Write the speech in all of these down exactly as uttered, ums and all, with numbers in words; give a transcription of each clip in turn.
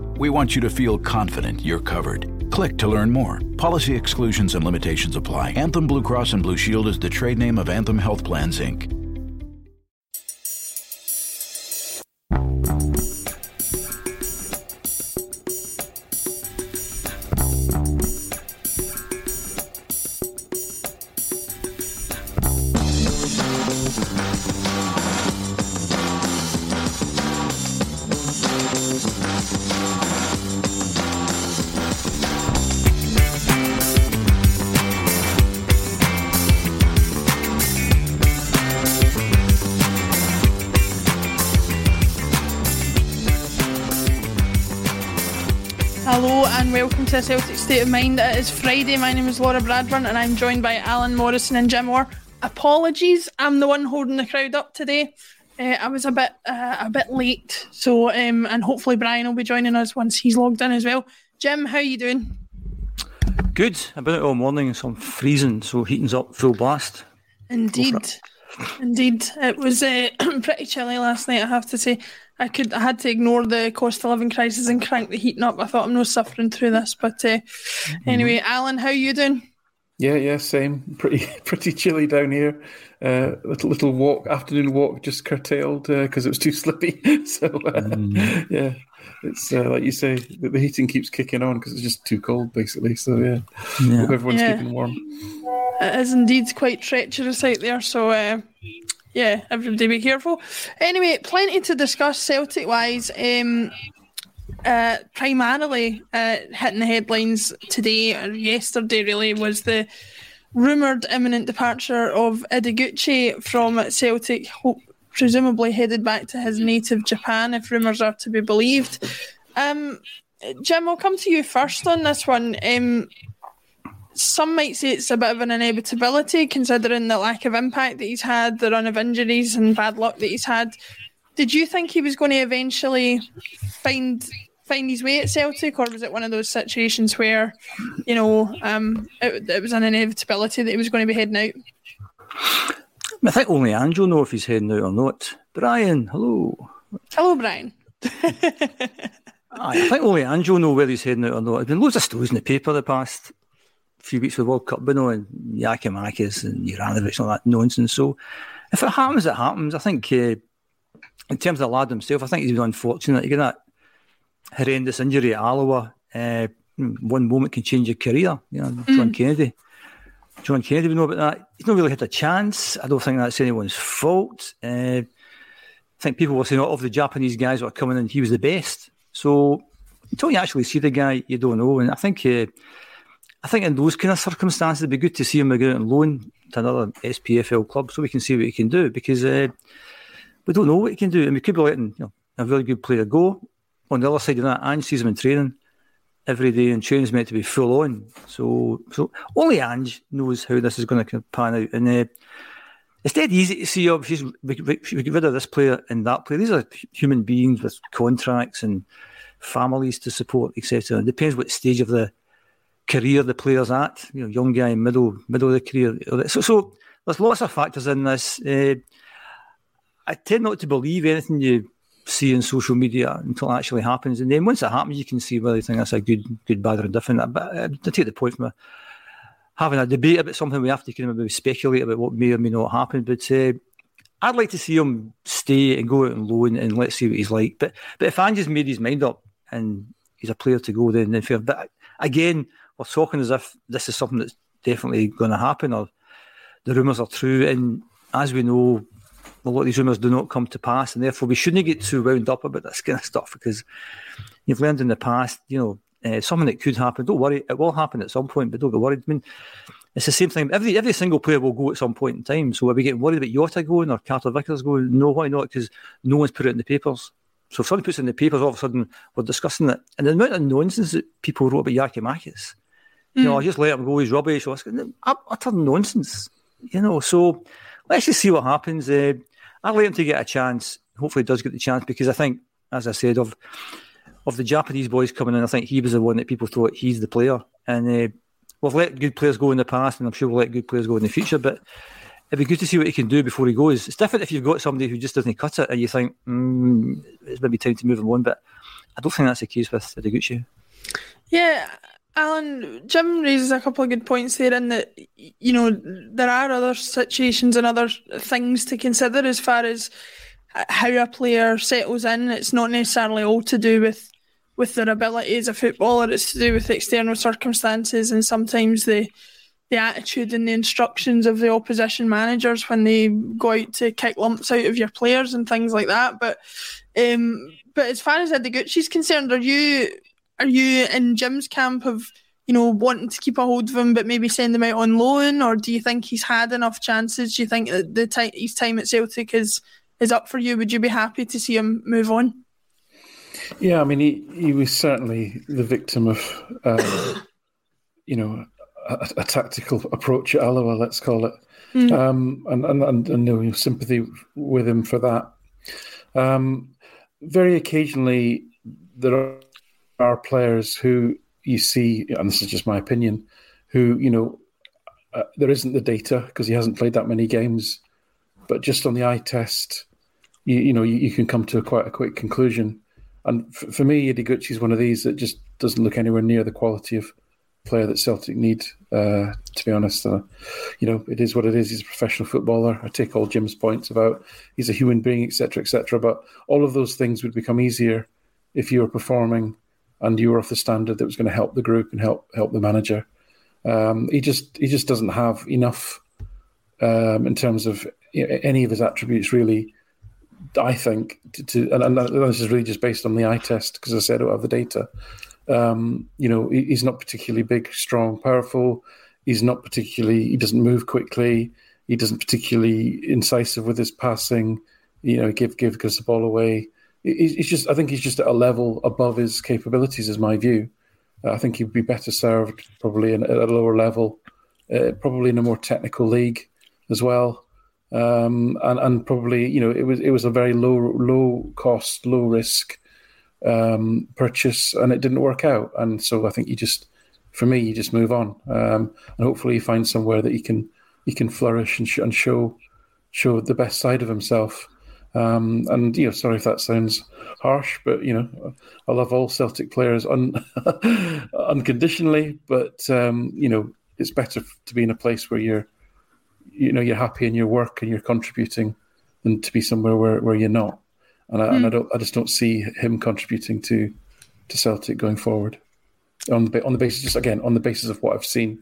We want you to feel confident you're covered. Click to learn more. Policy exclusions and limitations apply. Anthem Blue Cross and Blue Shield is the trade name of Anthem Health Plans, Incorporated. Welcome to the Celtic State of Mind. It is Friday. My name is Laura Bradburn and I'm joined by Alan Morrison and Jim Orr. Apologies, I'm the one holding the crowd up today. Uh, I was a bit uh, a bit late, so um, and hopefully Brian will be joining us once he's logged in as well. Jim, how are you doing? Good. I've been out all morning, so I'm freezing, so heating's up full blast. Indeed. Indeed. It was uh, pretty chilly last night, I have to say. I could. I had to ignore the cost of living crisis and crank the heating up. I thought I'm no suffering through this, but uh, anyway, mm-hmm. Alan, how are you doing? Yeah, yeah, same. Pretty, pretty chilly down here. Uh, little, little walk, afternoon walk, just curtailed because uh, it was too slippy. So, uh, mm. yeah, it's uh, like you say, the, the heating keeps kicking on because it's just too cold, basically. So, yeah, yeah. Hope everyone's yeah. keeping warm. It is indeed quite treacherous out there. So. Uh, Yeah, everybody be careful. Anyway, plenty to discuss Celtic-wise. Um, uh, primarily uh, hitting the headlines today, or yesterday really, was the rumoured imminent departure of Ideguchi from Celtic, hope, presumably headed back to his native Japan, if rumours are to be believed. Um, Jim, I'll come to you first on this one. Um Some might say it's a bit of an inevitability, considering the lack of impact that he's had, the run of injuries and bad luck that he's had. Did you think he was going to eventually find find his way at Celtic, or was it one of those situations where, you know, um, it, it was an inevitability that he was going to be heading out? I think only Ange will know if he's heading out or not. Brian, hello. Hello, Brian. I think only Ange will know whether he's heading out or not. There's been loads of stories in the paper the past few weeks with the World Cup, but no, and Giakoumakis and Juranović and all that nonsense. So if it happens, it happens. I think uh, in terms of the lad himself, I think he's been unfortunate. You get that horrendous injury at Alloa. Uh, one moment can change your career. You know, mm. John Kennedy. John Kennedy, we know about that. He's not really had a chance. I don't think that's anyone's fault. Uh, I think people were saying, oh, of the Japanese guys that are coming in, he was the best. So until you actually see the guy, you don't know. And I think... Uh, I think in those kind of circumstances, it'd be good to see him go out on loan to another S P F L club so we can see what he can do, because uh, we don't know what he can do. And we could be letting, you know, a very good player go. On the other side of that, Ange sees him in training every day, and training's meant to be full on. So, so only Ange knows how this is going to pan out. And uh, it's dead easy to see, obviously, we, we, we get rid of this player and that player. These are human beings with contracts and families to support, et cetera. It depends what stage of the career the player's at, you know, young guy, middle, middle of the career. So, so there's lots of factors in this. Uh, I tend not to believe anything you see in social media until it actually happens, and then once it happens, you can see whether you think that's a good, good, bad, or different. But I, I take the point from a, having a debate about something. We have to kind of maybe speculate about what may or may not happen. But uh, I'd like to see him stay and go out on loan, and let's see what he's like. But but if Ange's made his mind up and he's a player to go, then then fair. But again, are talking as if this is something that's definitely going to happen, or the rumours are true. And as we know, a lot of these rumours do not come to pass, and therefore we shouldn't get too wound up about this kind of stuff, because you've learned in the past, you know, uh, something that could happen. Don't worry, it will happen at some point, but don't get worried. I mean, it's the same thing. Every every single player will go at some point in time. So are we getting worried about Jota going or Carter-Vickers going? No, why not? Because no one's put it in the papers. So if someone puts it in the papers, all of a sudden we're discussing it. And the amount of nonsense that people wrote about Giakoumakis, you mm. know, I just let him go, he's rubbish. Utter nonsense, you know. So let's just see what happens. Uh, I'll let him to get a chance. Hopefully he does get the chance, because I think, as I said, of of the Japanese boys coming in, I think he was the one that people thought he's the player. And uh, we've let good players go in the past, and I'm sure we'll let good players go in the future, but it'd be good to see what he can do before he goes. It's different if you've got somebody who just doesn't cut it and you think, mm, it's maybe time to move him on, but I don't think that's the case with Ideguchi. Yeah, Alan, Jim raises a couple of good points there, in that, you know, there are other situations and other things to consider as far as how a player settles in. It's not necessarily all to do with with their ability as a footballer, it's to do with external circumstances and sometimes the the attitude and the instructions of the opposition managers when they go out to kick lumps out of your players and things like that. But um, but as far as Ideguchi's concerned, are you are you in Jim's camp of, you know, wanting to keep a hold of him but maybe send him out on loan, or do you think he's had enough chances? Do you think that the t- his time at Celtic is is up for you? Would you be happy to see him move on? Yeah, I mean, he, he was certainly the victim of, um, you know, a, a tactical approach at Alloa, let's call it. Mm. Um, and, and, and, and you know, sympathy with him for that. Um, very occasionally, there are, are players who you see, and this is just my opinion, who, you know, uh, there isn't the data because he hasn't played that many games, but just on the eye test, you, you know, you, you can come to a, quite a quick conclusion. And for me, Ideguchi is one of these that just doesn't look anywhere near the quality of player that Celtic need, uh, to be honest. Uh, you know, it is what it is. He's a professional footballer. I take all Jim's points about he's a human being, et cetera, et cetera. But all of those things would become easier if you were performing and you were off the standard that was going to help the group and help help the manager. Um, he just he just doesn't have enough um, in terms of, you know, any of his attributes, really, I think, to, to and, and this is really just based on the eye test, because I said I don't have the data. Um, you know, he, he's not particularly big, strong, powerful. He's not particularly, he doesn't move quickly. He doesn't particularly incisive with his passing. You know, give, give, gives the ball away. He, he's just, I think he's just at a level above his capabilities, is my view. I think he'd be better served probably in, at a lower level, uh, probably in a more technical league as well. Um, and, and probably, you know, it was it was a very low low cost, low risk um, purchase, and it didn't work out. And so I think you just, for me, you just move on, um, and hopefully you find somewhere that he can he can flourish and, sh- and show show the best side of himself. Um, and you know, sorry if that sounds harsh, but you know, I love all Celtic players un- unconditionally. But um, you know, it's better to be in a place where you're, you know, you're happy in your work and you're contributing, than to be somewhere where, where you're not. And I, mm. and I don't, I just don't see him contributing to, to Celtic going forward. On the on the basis, just again, on the basis of what I've seen,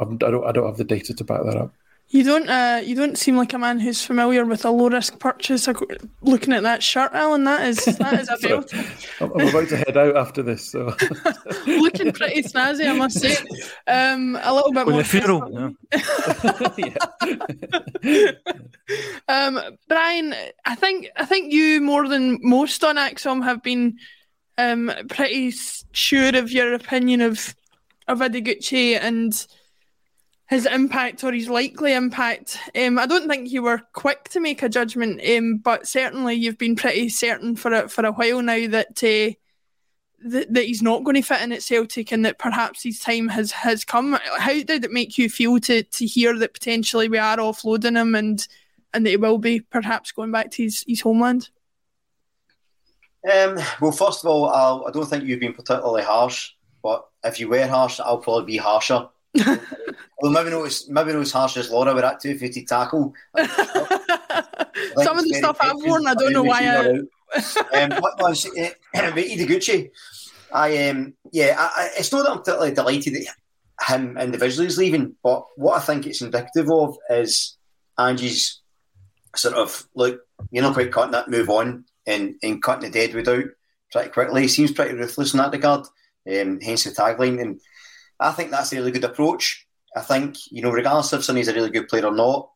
I'm, I don't, I don't have the data to back that up. You don't, uh, you don't seem like a man who's familiar with a low risk purchase. Looking at that shirt, Alan, that is that is a belt. I'm, I'm about to head out after this, so looking pretty snazzy, I must say. Um, a little bit with more. A funeral, no. Yeah. um, Brian, I think I think you more than most on Axom have been um, pretty sure of your opinion of of Ideguchi and his impact, or his likely impact. Um, I don't think you were quick to make a judgment, um, but certainly you've been pretty certain for a, for a while now that uh, th- that he's not going to fit in at Celtic, and that perhaps his time has, has come. How did it make you feel to to hear that potentially we are offloading him, and and that he will be perhaps going back to his, his homeland? Um, well, first of all, I'll, I don't think you've been particularly harsh, but if you were harsh, I'll probably be harsher. Well, maybe not as maybe not as harsh as Laura with that two-footed tackle. Some of the stuff I've worn, I don't know why. I... um, but was, uh, Ideguchi, I um, yeah, I, I, it's not that I'm particularly delighted that him individually is leaving, but what I think it's indicative of is Ange's sort of, look, you're not quite cutting that, move on, and, and cutting the dead wood out pretty quickly. He seems pretty ruthless in that regard, um, hence the tagline. And I think that's a really good approach. I think, you know, regardless if Sonny's a really good player or not,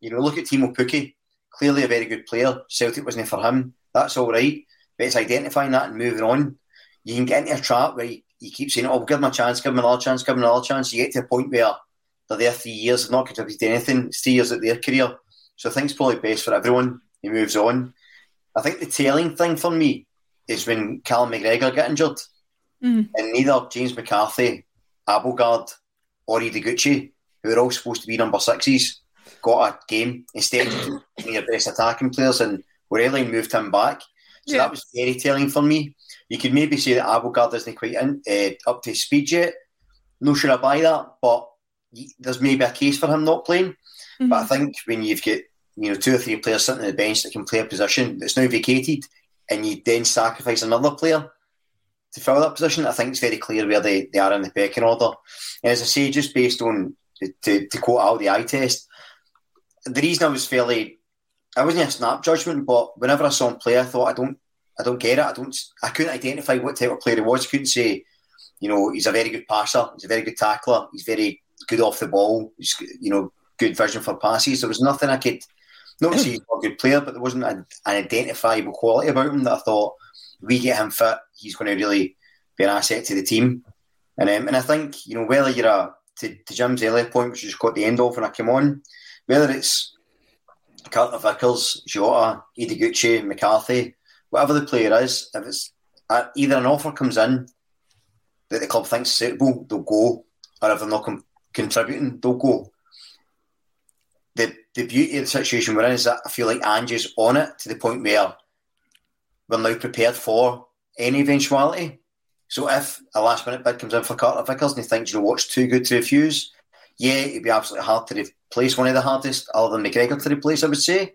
you know, look at Timo Pukki, clearly a very good player. Celtic wasn't for him. That's all right. But it's identifying that and moving on. You can get into a trap where you, you keep saying, oh, give him a chance, give him another chance, give him another chance. You get to a point where they're there three years, they've not contributed to anything. It's three years of their career. So I think it's probably best for everyone. He moves on. I think the tailing thing for me is when Callum McGregor got injured. Mm. And neither James McCarthy, Abelgard or Ideguchi, who are all supposed to be number sixes, got a game. Instead, one of your best attacking players, and Orellin moved him back. So yeah. That was very telling for me. You could maybe say that Abelgard isn't quite in, uh, up to speed yet. No sure I buy that, but there's maybe a case for him not playing. Mm-hmm. But I think when you've got, you know, two or three players sitting on the bench that can play a position that's now vacated, and you then sacrifice another player to fill that position, I think it's very clear where they, they are in the pecking order. And as I say, just based on, to, to quote out the eye test, the reason I was fairly, I wasn't a snap judgment, but whenever I saw him play, I thought, I don't I don't get it. I don't. I couldn't identify what type of player he was. I couldn't say, you know, he's a very good passer, he's a very good tackler, he's very good off the ball, he's, you know, good vision for passes. There was nothing I could, not to say he's not a good player, but there wasn't a, an identifiable quality about him that I thought, we get him fit, he's going to really be an asset to the team. And um, and I think, you know, whether you're a, to, to Jim's earlier point, which I just got the end of when I came on, whether it's Carter-Vickers, Jota, Ideguchi, McCarthy, whatever the player is, if it's either an offer comes in that the club thinks is suitable, they'll go, or if they're not com- contributing, they'll go. The, the beauty of the situation we're in is that I feel like Ange is on it to the point where we're now prepared for any eventuality. So if a last-minute bid comes in for Carter-Vickers and he thinks, you know, what's too good to refuse, yeah, it'd be absolutely hard to replace, one of the hardest, other than McGregor to replace, I would say.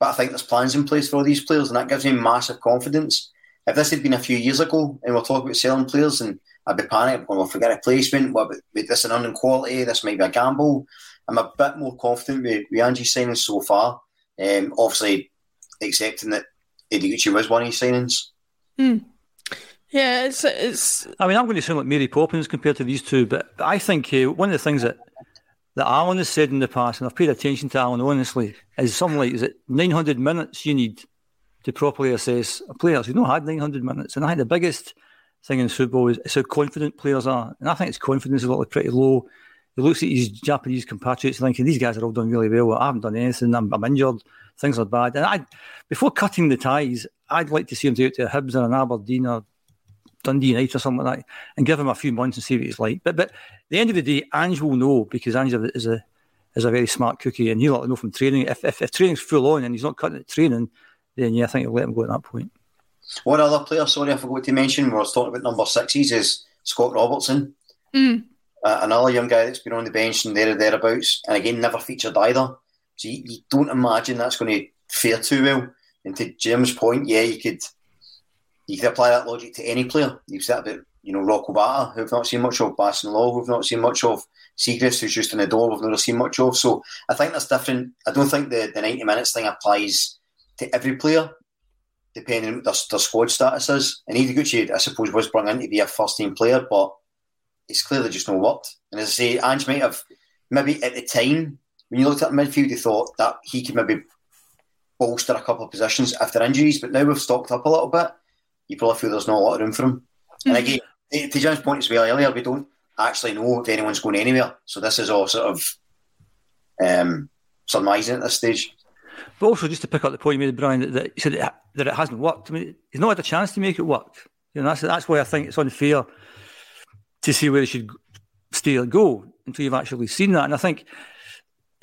But I think there's plans in place for all these players, and that gives me massive confidence. If this had been a few years ago, and we're talking about selling players, and I'd be panicking, well, forget a placement, what about this an unknown quality, this might be a gamble. I'm a bit more confident with, with Ange's signings so far, um, obviously accepting that Ideguchi was one of his signings. Mm. Yeah, it's, it's... I mean, I'm going to sound like Mary Poppins compared to these two, but I think uh, one of the things that, that Alan has said in the past, and I've paid attention to Alan, honestly, is something like, is it nine hundred minutes you need to properly assess a player? So you've not had nine hundred minutes. And I think the biggest thing in football is, is how confident players are. And I think his confidence is a little pretty low. He looks at his Japanese compatriots thinking, these guys are all done really well. I haven't done anything. I'm, I'm injured. Things are bad. And I, before cutting the ties, I'd like to see him take to a Hibs or an Aberdeen or Dundee United or something like that, and give him a few months and see what he's like. But but at the end of the day, Ange will know, because Ange is a is a very smart cookie, and he'll know from training. If, if if training's full on and he's not cutting at training, then yeah, I think he'll let him go at that point. One other player, sorry, I forgot to mention, when I was talking about number sixes, is Scott Robertson. Mm. Uh, another young guy that's been on the bench and there or thereabouts, and again, never featured either. So you, you don't imagine that's going to fare too well. And to Jim's point, yeah, you could you could apply that logic to any player. You've said about, you know, Rocco Vata, who we've not seen much of, Bosun Lawal, who we've not seen much of, Siegrist, who's just in the door, we've never seen much of. So I think that's different. I don't think the, the ninety minutes thing applies to every player, depending on what their, their squad status is. And Ideguchi, I suppose, was brought in to be a first-team player, but it's clearly just not worked. And as I say, Ange might have, maybe at the time, when you looked at midfield, you thought that he could maybe bolster a couple of positions after injuries, but now we've stocked up a little bit, you probably feel there's not a lot of room for him. Mm-hmm. And again, to Jim's point as well earlier, we don't actually know if anyone's going anywhere. So this is all sort of um, surmising at this stage. But also, just to pick up the point you made, Brian, that you said that it hasn't worked. I mean, he's not had a chance to make it work. You know, that's, that's why I think it's unfair to see where he should stay or go until you've actually seen that. And I think...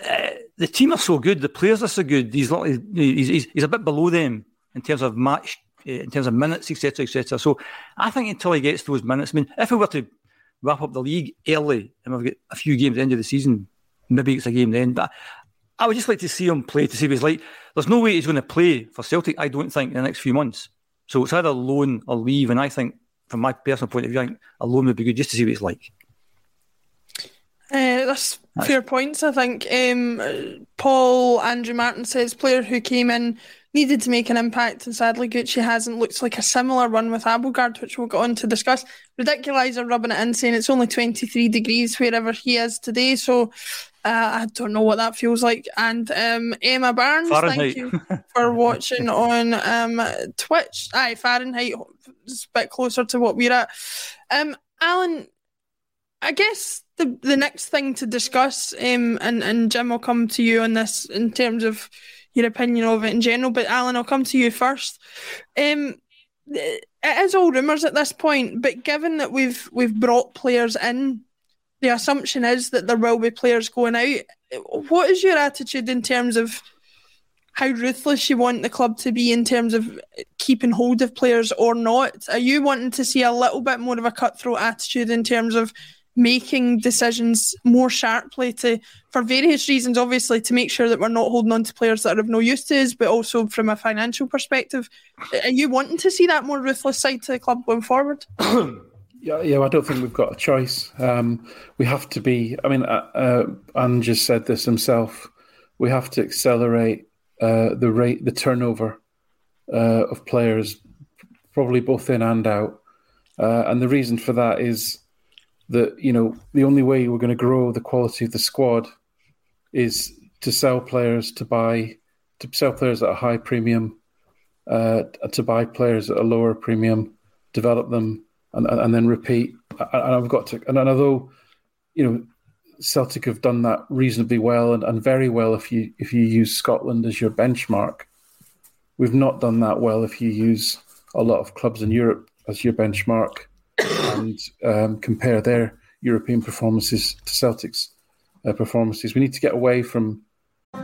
Uh, the team are so good, the players are so good. He's, not, he's, he's, he's a bit below them in terms of match, uh, in terms of minutes, et cetera, et cetera. So I think until he gets those minutes, I mean, if we were to wrap up the league early and we've got a few games at the end of the season, maybe it's a game then. But I would just like to see him play to see what he's like. There's no way he's going to play for Celtic, I don't think, in the next few months. So it's either loan or leave. And I think, from my personal point of view, I think a loan would be good just to see what he's like. Uh, that's, that's fair points, I think. Um, Paul Andrew Martin says, player who came in needed to make an impact, and sadly Gucci hasn't looked like a similar one with Abelgard, which we'll get on to discuss. Ridiculous are rubbing it in, saying it's only twenty-three degrees wherever he is today, so uh, I don't know what that feels like. And um, Emma Barnes, Fahrenheit. Thank you for watching on um, Twitch. Aye, Fahrenheit is a bit closer to what we're at. Um, Alan, I guess the the next thing to discuss, um, and, and Jim, I'll come to you on this in terms of your opinion of it in general, but Alan, I'll come to you first. Um, it is all rumours at this point, but given that we've we've brought players in, the assumption is that there will be players going out. What is your attitude in terms of how ruthless you want the club to be in terms of keeping hold of players or not? Are you wanting to see a little bit more of a cutthroat attitude in terms of making decisions more sharply to, for various reasons, obviously, to make sure that we're not holding on to players that are of no use to us, but also from a financial perspective? Are you wanting to see that more ruthless side to the club going forward? yeah, yeah, I don't think we've got a choice. Um, we have to be, I mean, uh, uh, Ange just said this himself, we have to accelerate uh, the rate, the turnover uh, of players, probably both in and out. Uh, and the reason for that is that, you know, the only way we're going to grow the quality of the squad is to sell players, to buy, to sell players at a high premium, uh, to buy players at a lower premium, develop them, and, and then repeat. And I've got to, and although, you know, Celtic have done that reasonably well and, and very well if you if you use Scotland as your benchmark, we've not done that well if you use a lot of clubs in Europe as your benchmark. And um, compare their European performances to Celtic's uh, performances. We need to get away from...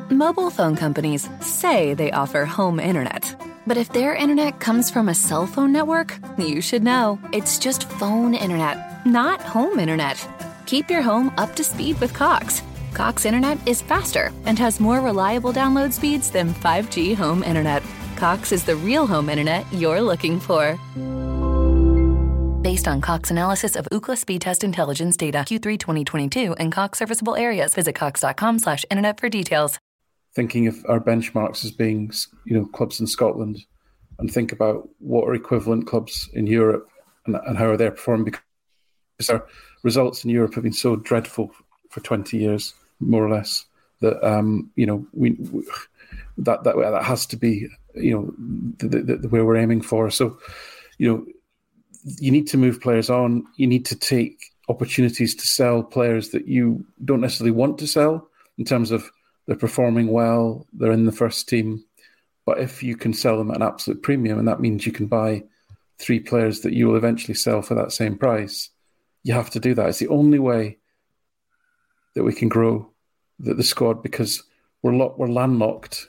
Mobile phone companies say they offer home internet. But if their internet comes from a cell phone network, you should know. It's just phone internet, not home internet. Keep your home up to speed with Cox. Cox internet is faster and has more reliable download speeds than five G home internet. Cox is the real home internet you're looking for. Based on Cox analysis of Ookla speed test intelligence data, Q three twenty twenty-two, and Cox serviceable areas. Visit cox.com slash internet for details. Thinking of our benchmarks as being, you know, clubs in Scotland, and think about what are equivalent clubs in Europe and, and how are they performing, because our results in Europe have been so dreadful for twenty years, more or less, that, um, you know, we, we that, that that has to be, you know, the, the, the way we're aiming for. So, you know, you need to move players on. You need to take opportunities to sell players that you don't necessarily want to sell in terms of they're performing well, they're in the first team. But if you can sell them at an absolute premium, and that means you can buy three players that you will eventually sell for that same price, you have to do that. It's the only way that we can grow the, the squad, because we're, locked, we're landlocked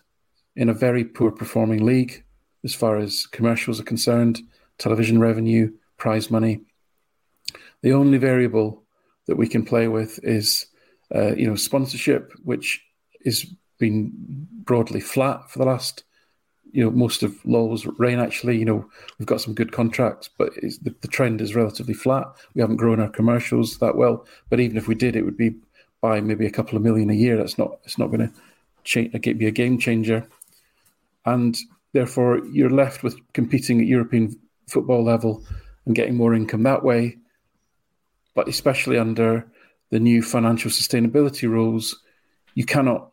in a very poor performing league as far as commercials are concerned, television revenue, prize money. The only variable that we can play with is, uh, you know, sponsorship, which has been broadly flat for the last, you know, most of Lawal's reign. Actually, you know, we've got some good contracts, but it's, the, the trend is relatively flat. We haven't grown our commercials that well, but even if we did, it would be by maybe a couple of million a year. That's not. It's not going to change. Be a game changer, and therefore you're left with competing at European football level and getting more income that way. But especially under the new financial sustainability rules, you cannot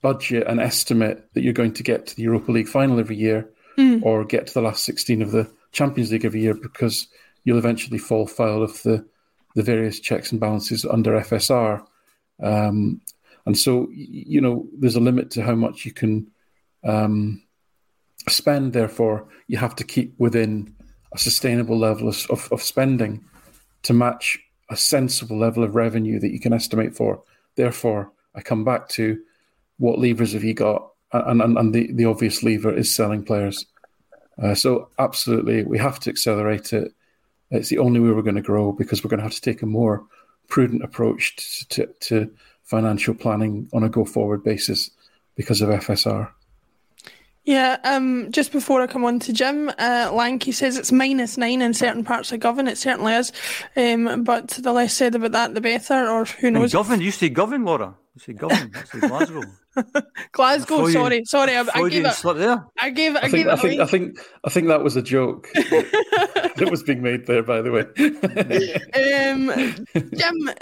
budget and estimate that you're going to get to the Europa League final every year mm. or get to the last sixteen of the Champions League every year, because you'll eventually fall foul of the, the various checks and balances under F S R. Um, and so, you know, there's a limit to how much you can... Um, spend. Therefore, you have to keep within a sustainable level of, of, of spending to match a sensible level of revenue that you can estimate for. Therefore, I come back to what levers have you got? And, and, and the, the obvious lever is selling players. Uh, so absolutely, we have to accelerate it. It's the only way we're going to grow, because we're going to have to take a more prudent approach to, to, to financial planning on a go-forward basis because of F S R. Yeah, um, just before I come on to Jim, uh, Lanky says it's minus nine in certain parts of Govan. It certainly is, um, but the less said about that, the better, or who knows. And Govan, you say Govan, Laura. You say Govan, I say Glasgow. Glasgow, you, sorry, sorry, I, I gave it. There. I gave it. I, I think, gave it. I think, I think, I think that was a joke that was being made there. By the way, um, Jim.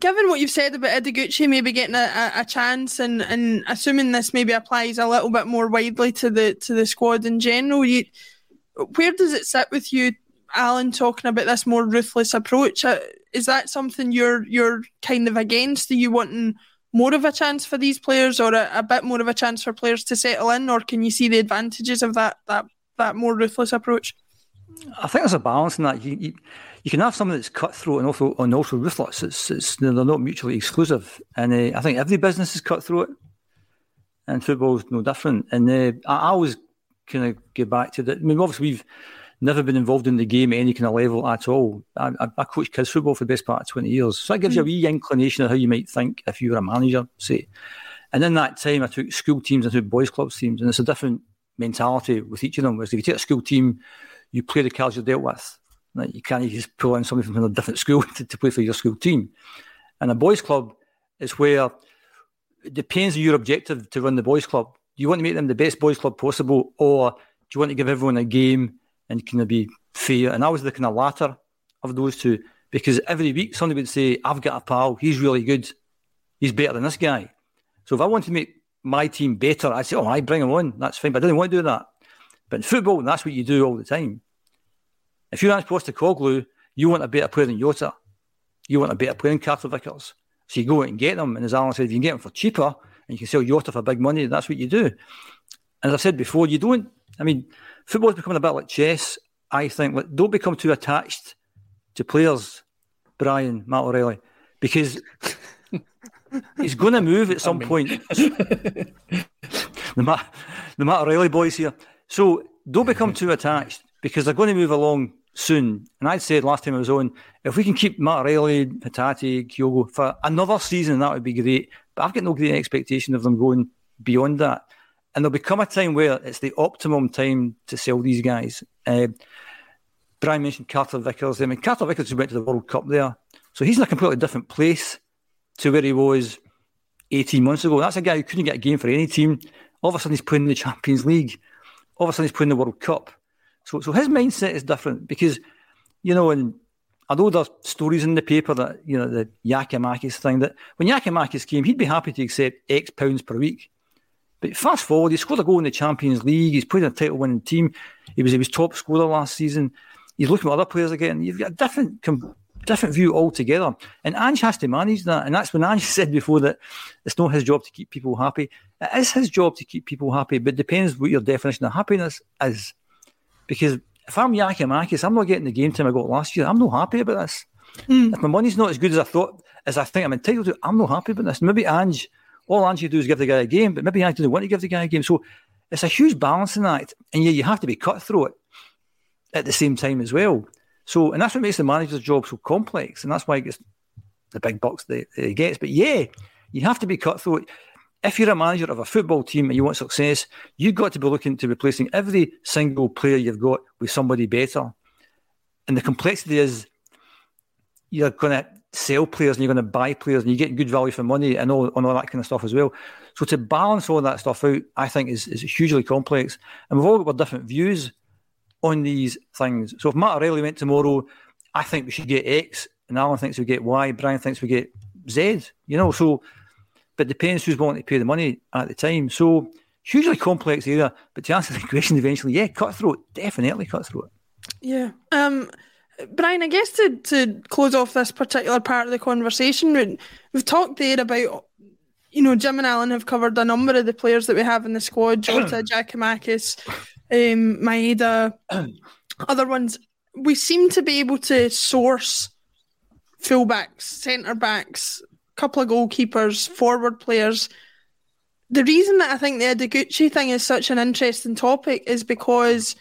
Given what you've said about Ideguchi maybe getting a, a chance and, and assuming this maybe applies a little bit more widely to the to the squad in general, you, where does it sit with you, Alan, talking about this more ruthless approach? Is that something you're you're kind of against? Are you wanting more of a chance for these players or a, a bit more of a chance for players to settle in, or can you see the advantages of that that, that more ruthless approach? I think there's a balance in that. You, you, you can have something that's cutthroat and also and also ruthless. It's, it's, they're not mutually exclusive. And uh, I think every business is cutthroat, and football's no different. And uh, I, I always kind of get back to that. I mean, obviously, we've never been involved in the game at any kind of level at all. I, I, I coach kids football for the best part of twenty years. So that gives mm. you a wee inclination of how you might think if you were a manager, say. And in that time, I took school teams, I took boys' clubs teams, and it's a different mentality with each of them. Whereas if you take a school team, you play the cards you're dealt with. Like you can't you just pull in somebody from a different school to, to play for your school team. And a boys' club is where it depends on your objective to run the boys' club. Do you want to make them the best boys' club possible, or do you want to give everyone a game and kind of be fair? And I was the kind of latter of those two, because every week somebody would say, I've got a pal, he's really good, he's better than this guy. So if I want to make my team better, I'd say, oh, I bring him on, that's fine. But I didn't want to do that. But in football, that's what you do all the time. If you're Ange Postecoglu, you want a better player than Jota. You want a better player than Carter-Vickers. So you go out and get them. And as Alan said, if you can get them for cheaper and you can sell Jota for big money, that's what you do. And as I've said before, you don't... I mean, football's becoming a bit like chess, I think. Like, don't become too attached to players, Brian, Matt O'Riley, because it's going to move at some I mean. point. the, Matt, the Matt O'Riley boys here. So don't become too attached, because they're going to move along soon. And I said last time I was on, if we can keep Matt O'Riley, Hatate, Kyogo for another season, that would be great. But I've got no great expectation of them going beyond that. And there'll become a time where it's the optimum time to sell these guys. Uh, Brian mentioned Carter-Vickers. I mean, Carter-Vickers went to the World Cup there. So he's in a completely different place to where he was eighteen months ago. That's a guy who couldn't get a game for any team. All of a sudden he's playing in the Champions League. All of a sudden he's playing the World Cup. So so his mindset is different, because, you know, and I know there's stories in the paper that, you know, the Giakoumakis thing, that when Giakoumakis came, he'd be happy to accept X pounds per week. But fast forward, he scored a goal in the Champions League, he's played in a title-winning team, he was he was top scorer last season, he's looking at other players again, you've got a different, different view altogether. And Ange has to manage that, and that's when Ange said before that it's not his job to keep people happy. It is his job to keep people happy, but it depends what your definition of happiness is. Because if I'm Giakoumakis, I'm not getting the game time I got last year. I'm not happy about this. Mm. If my money's not as good as I thought, as I think I'm entitled to, I'm not happy about this. Maybe Ange, all Ange do is give the guy a game, but maybe Ange doesn't want to give the guy a game. So it's a huge balancing act, and yeah, you have to be cutthroat at the same time as well. So, and that's what makes the manager's job so complex, and that's why he gets the big bucks that he gets. But yeah, you have to be cutthroat. If you're a manager of a football team and you want success, you've got to be looking to replacing every single player you've got with somebody better. And the complexity is you're going to sell players and you're going to buy players and you get good value for money and all, and all that kind of stuff as well. So to balance all that stuff out, I think is, is hugely complex. And we've all got our different views on these things. So if Matt O'Riley went tomorrow, I think we should get X, and Alan thinks we get Y, Brian thinks we get Z, you know, so... But it depends who's willing to pay the money at the time. So, hugely complex area. But to answer the question eventually, yeah, cutthroat. Definitely cutthroat. Yeah. Um, Brian, I guess to, to close off this particular part of the conversation, we've talked there about, you know, Jim and Alan have covered a number of the players that we have in the squad. Jota, Giakoumakis, um, Maeda, other ones. We seem to be able to source fullbacks, centre-backs, couple of goalkeepers, forward players. The reason that I think the Ideguchi thing is such an interesting topic is because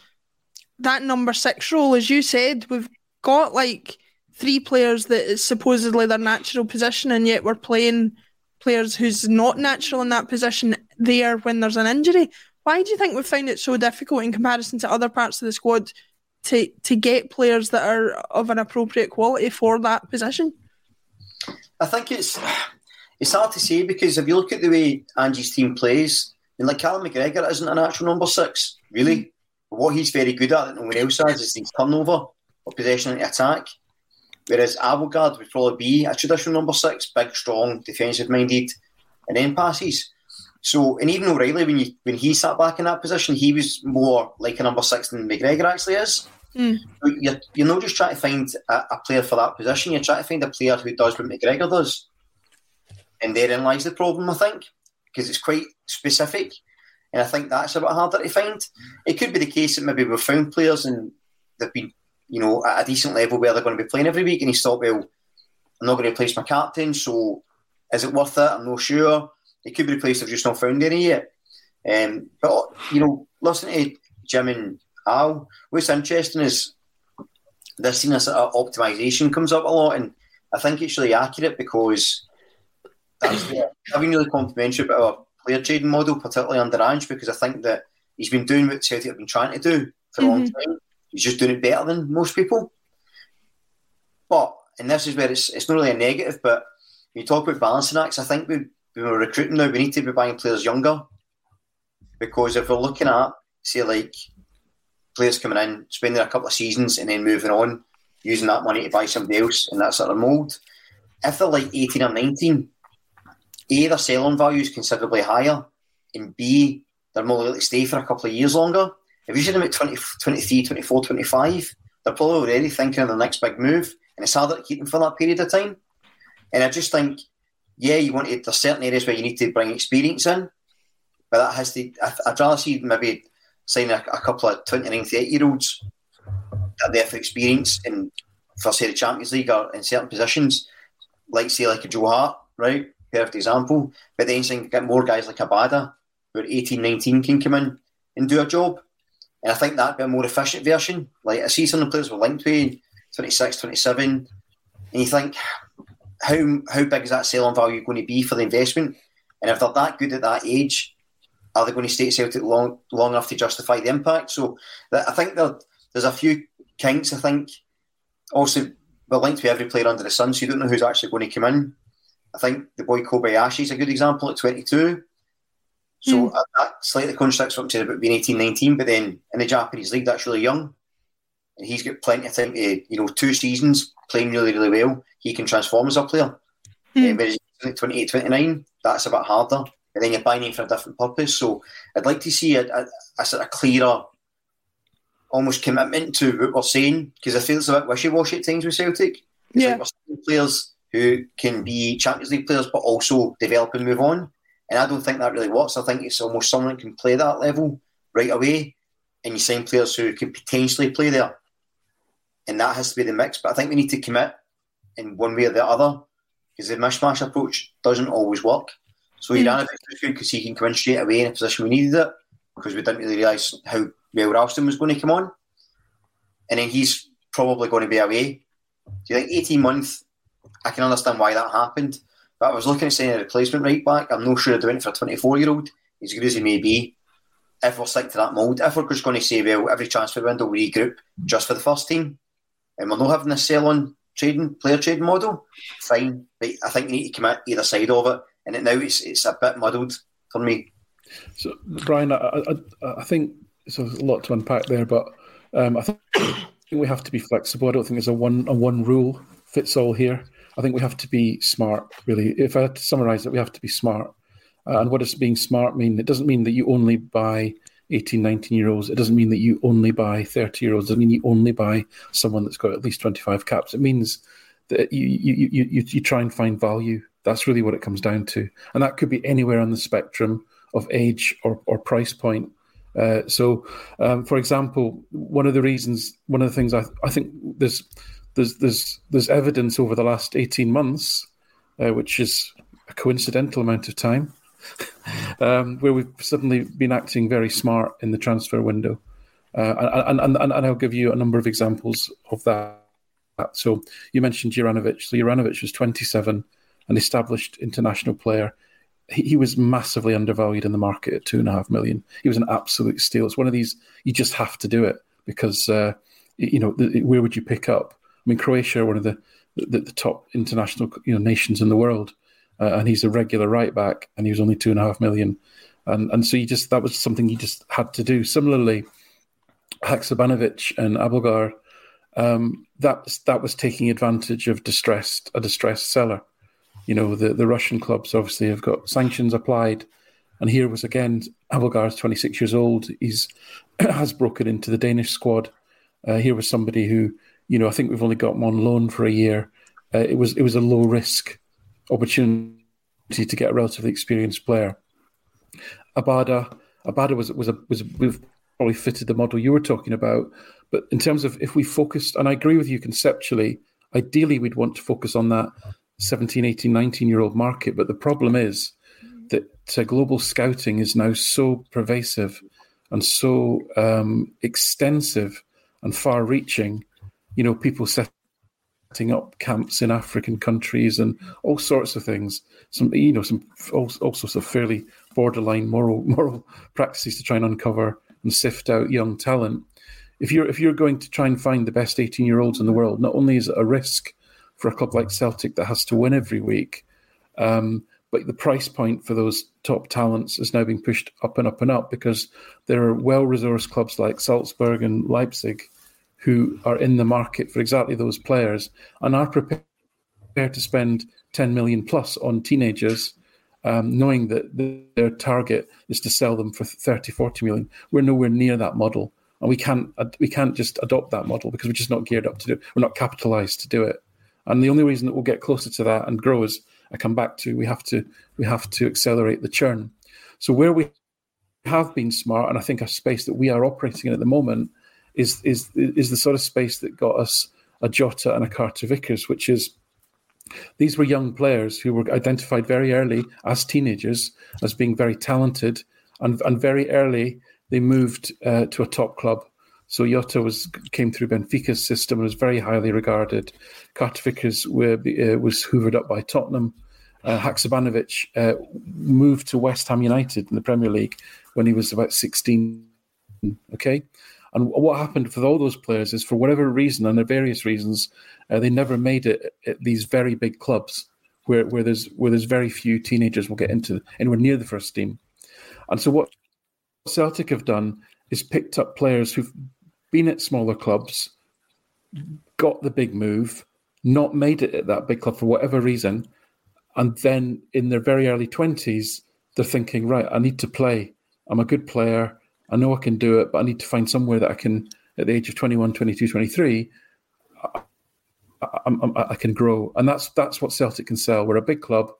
that number six role, as you said, we've got like three players that is supposedly their natural position, and yet we're playing players who's not natural in that position there when there's an injury. Why Why do you think we find it so difficult in comparison to other parts of the squad to to get players that are of an appropriate quality for that position? I think it's it's hard to say, because if you look at the way Ange's team plays, and like Callum McGregor isn't a natural number six, really. But what he's very good at, and no one else has, is his turnover or possession and attack. Whereas Abelgard would probably be a traditional number six, big, strong, defensive-minded, and then passes. So, and even O'Riley, when, you, when he sat back in that position, he was more like a number six than McGregor actually is. Mm. So you're, you're not just trying to find a, a player for that position, you're trying to find a player who does what McGregor does. And therein lies the problem, I think, because it's quite specific. And I think that's a bit harder to find. It could be the case that maybe we've found players and they've been, you know, at a decent level where they're going to be playing every week, and he's thought, well, I'm not going to replace my captain, so is it worth it? I'm not sure. It could be replaced if you've just not found any yet. Um, but, you know, listening to Jim and Al, what's interesting is this scene of optimisation comes up a lot, and I think it's really accurate, because that's the, I've been really complimentary about our player trading model, particularly under Ange, because I think that he's been doing what Celtic have been trying to do for a mm-hmm. long time. He's just doing it better than most people. But, and this is where it's it's not really a negative, but when you talk about balancing acts, I think we, when we're recruiting now, we need to be buying players younger. Because if we're looking at, say, like, players coming in, spending a couple of seasons and then moving on, using that money to buy somebody else in that sort of mould, if they're like eighteen or nineteen, A, their sell-on value is considerably higher, and B, they're more likely to stay for a couple of years longer. If you see them at twenty, twenty-three, twenty-four, twenty-five, they're probably already thinking of their next big move, and it's harder to keep them for that period of time. And I just think, yeah, you want to, there's certain areas where you need to bring experience in, but that has to, I, I'd rather see maybe signing a, a couple of twenty-nine, thirty-year-olds that are there for experience in, for, say, the Champions League or in certain positions, like, say, like a Joe Hart, right? Perfect example. But then you get more guys like a Maeda, who are eighteen, nineteen, can come in and do a job. And I think that'd be a more efficient version. Like, I see some of the players were linked with twenty-six, twenty-seven, and you think, how how big is that sell-on value going to be for the investment? And if they're that good at that age, are they going to stay at Celtic long, long enough to justify the impact? So that, I think there, there's a few kinks, I think. Also, we're linked with every player under the sun, so you don't know who's actually going to come in. I think the boy Kobayashi is a good example at twenty-two. So mm. that slightly contradicts what I'm saying about being eighteen, nineteen, but then in the Japanese league, that's really young. And he's got plenty of time to, you know, two seasons playing really, really well. He can transform as a player. Mm. Uh, whereas at twenty-eight, twenty-nine, that's a bit harder. And then you're buying him for a different purpose. So I'd like to see a, a, a sort of clearer, almost commitment to what we're saying, because I feel it's a bit wishy-washy at times with Celtic. It's yeah. like we're seeing players who can be Champions League players, but also develop and move on. And I don't think that really works. I think it's almost someone that can play that level right away, and you sign players who can potentially play there. And that has to be the mix. But I think we need to commit in one way or the other, because the mishmash approach doesn't always work. So mm-hmm. Juranović was good because he can come in straight away in a position we needed it, because we didn't really realise how well Ralston was going to come on. And then he's probably going to be away. Do you think eighteen months, I can understand why that happened. But I was looking at saying a replacement right back. I'm not sure of doing it for a twenty-four-year-old, as good as he may be, if we're sticking to that mould. If we're just going to say, well, every transfer window we regroup just for the first team, and we're not having this sell-on trading, player trading model, fine. But I think we need to commit either side of it. And it, now it's it's a bit muddled for me. So, Brian, I, I, I think so there's a lot to unpack there, but um, I think we have to be flexible. I don't think there's a one a one rule fits all here. I think we have to be smart, really. If I had to summarise it, we have to be smart. Uh, and what does being smart mean? It doesn't mean that you only buy eighteen, nineteen-year-olds. It doesn't mean that you only buy thirty-year-olds. It doesn't mean you only buy someone that's got at least twenty-five caps. It means that you you you you, you try and find value. That's really what it comes down to. And that could be anywhere on the spectrum of age or, or price point. Uh, so, um, for example, one of the reasons, one of the things I, I think there's... There's there's there's evidence over the last eighteen months, uh, which is a coincidental amount of time, um, where we've suddenly been acting very smart in the transfer window. Uh, and, and, and, and I'll give you a number of examples of that. So you mentioned Juranović. So Juranović was twenty-seven, an established international player. he was massively undervalued in the market at two and a half million. He was an absolute steal. It's one of these, you just have to do it because, uh, you know, the, where would you pick up? I mean, Croatia are one of the, the, the top international you know, nations in the world, uh, and he's a regular right back, and he was only two and a half million. And and so you just, that was something you just had to do. Similarly, Haksabanovic and Abelgar, um, that, that was taking advantage of distressed a distressed seller. You know, the, the Russian clubs obviously have got sanctions applied. And here was, again, Abelgar is twenty-six years old. He's has broken into the Danish squad. Uh, here was somebody who, you know, I think we've only got him on loan for a year. Uh, it was it was a low-risk opportunity to get a relatively experienced player. Abada, Abada was was a, was a, we've probably fitted the model you were talking about, but in terms of if we focused, and I agree with you conceptually, ideally we'd want to focus on that seventeen, eighteen, nineteen year old market, but the problem is that uh, global scouting is now so pervasive and so um, extensive and far reaching, you know, people setting up camps in African countries and all sorts of things, some, you know, some all, all sorts of fairly borderline moral moral practices to try and uncover and sift out young talent. If you're if you're going to try and find the best eighteen-year-olds in the world, not only is it a risk for a club like Celtic that has to win every week, um, but the price point for those top talents is now being pushed up and up and up because there are well-resourced clubs like Salzburg and Leipzig who are in the market for exactly those players and are prepared to spend ten million plus on teenagers, Um, knowing that the, their target is to sell them for thirty, forty million. We're nowhere near that model. And we can't we can't just adopt that model because we're just not geared up to do it. We're not capitalised to do it. And the only reason that we'll get closer to that and grow is, I come back to, we have to we have to accelerate the churn. So where we have been smart, and I think a space that we are operating in at the moment is is is the sort of space that got us a Jota and a Carter-Vickers, which is, these were young players who were identified very early as teenagers as being very talented, and, and very early they moved uh, to a top club. So Jota was came through Benfica's system and was very highly regarded. Carter-Vickers were, uh, was hoovered up by Tottenham. Uh, Haksabanovic uh, moved to West Ham United in the Premier League when he was about sixteen. Okay. And what happened for all those players is, for whatever reason, and there are various reasons, uh, they never made it at these very big clubs where, where there's where there's very few teenagers will get into anywhere near the first team. And so what Celtic have done is picked up players who've been at smaller clubs, got the big move, not made it at that big club for whatever reason, and then in their very early twenties, they're thinking, right, I need to play. I'm a good player. I know I can do it, but I need to find somewhere that I can, at the age of twenty-one, twenty-two, twenty-three, I, I, I can grow. And that's that's what Celtic can sell. We're a big club.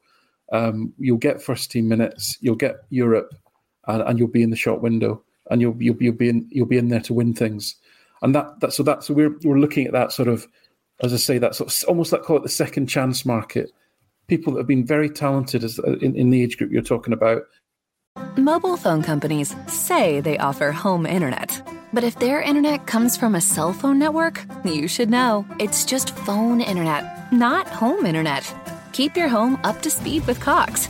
Um, you'll get first team minutes. You'll get Europe, and, and you'll be in the short window, and you'll you'll you'll be in you'll be in there to win things. And that that so that's so we're we're looking at that sort of, as I say, that sort of almost like, call it the second chance market. People that have been very talented as in, in the age group you're talking about. Mobile phone companies say they offer home internet. But if their internet comes from a cell phone network, you should know. It's just phone internet, not home internet. Keep your home up to speed with Cox.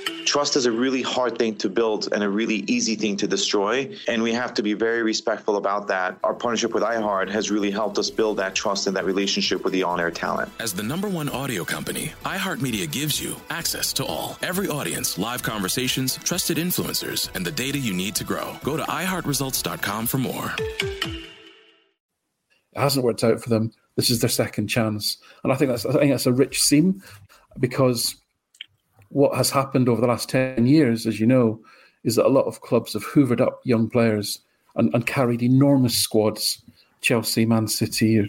Trust is a really hard thing to build and a really easy thing to destroy, and we have to be very respectful about that. Our partnership with iHeart has really helped us build that trust and that relationship with the on-air talent. As the number one audio company, iHeartMedia gives you access to all. Every audience, live conversations, trusted influencers, and the data you need to grow. Go to i heart results dot com for more. It hasn't worked out for them. This is their second chance. And I think that's I think that's a rich seam, because what has happened over the last ten years, as you know, is that a lot of clubs have hoovered up young players and, and carried enormous squads. Chelsea, Man City are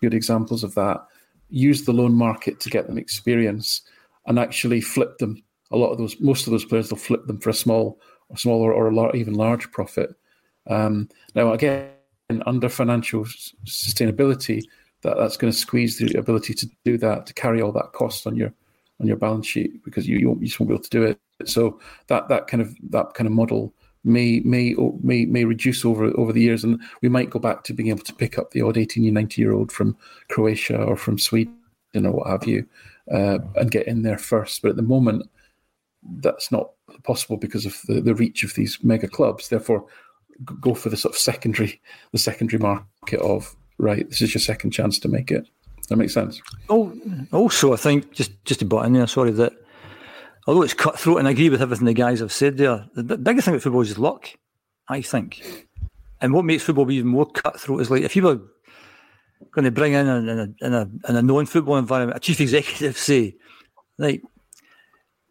good examples of that. Used the loan market to get them experience and actually flipped them. A lot of those, most of those players, they'll flip them for a small, a smaller or a lar- even large profit. Um, now, again, under financial sustainability, that, that's going to squeeze the ability to do that, to carry all that cost on your on your balance sheet, because you, you, won't, you just won't be able to do it. So that that kind of that kind of model may may may may reduce over over the years, and we might go back to being able to pick up the odd eighteen, nineteen year old from Croatia or from Sweden or what have you, uh, and get in there first. But at the moment, that's not possible because of the, the reach of these mega clubs. Therefore, go for the sort of secondary the secondary market of, right, this is your second chance to make it. That makes sense. Oh, also, I think just just to butt in there, sorry, that although it's cutthroat, and I agree with everything the guys have said there, the biggest thing with football is luck, I think. And what makes football even more cutthroat is, like, if you were going to bring in a, in a, in a, in a non-football environment, a chief executive, say, like,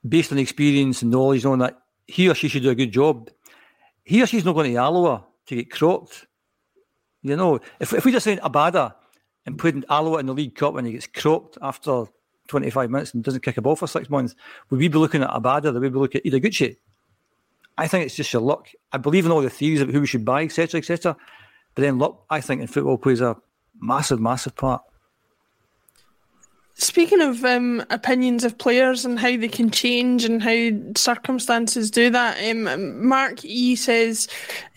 based on experience and knowledge and all that, he or she should do a good job. He or she's not going to Alloa to get crocked. You know, if if we just sent Abada and played Alloa in the League Cup and he gets crocked after twenty-five minutes and doesn't kick a ball for six months, would we be looking at Abada the way we look at Ideguchi? I think it's just your luck. I believe in all the theories about who we should buy, et cetera, et cetera. But then luck, I think, in football plays a massive, massive part. Speaking of um, opinions of players and how they can change and how circumstances do that, um, Mark E says,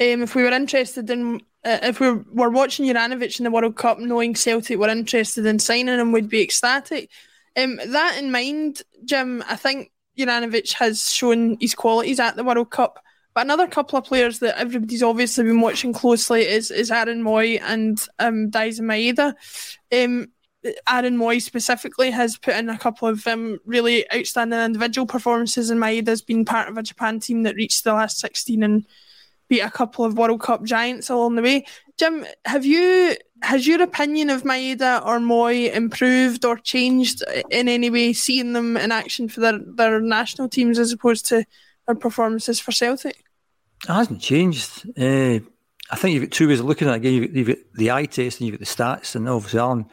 um, if we were interested in, uh, if we were watching Juranović in the World Cup, knowing Celtic were interested in signing him, we'd be ecstatic. Um, that in mind, Jim, I think Juranović has shown his qualities at the World Cup. But another couple of players that everybody's obviously been watching closely is is Aaron Mooy and um, Maeda. Um Aaron Mooy specifically has put in a couple of um, really outstanding individual performances, and Maeda's been part of a Japan team that reached the last sixteen and beat a couple of World Cup giants along the way. Jim, have you has your opinion of Maeda or Mooy improved or changed in any way, seeing them in action for their, their national teams as opposed to their performances for Celtic? It hasn't changed. Uh, I think you've got two ways of looking at it. Again, you've got, you've got the eye test and you've got the stats, and obviously Alan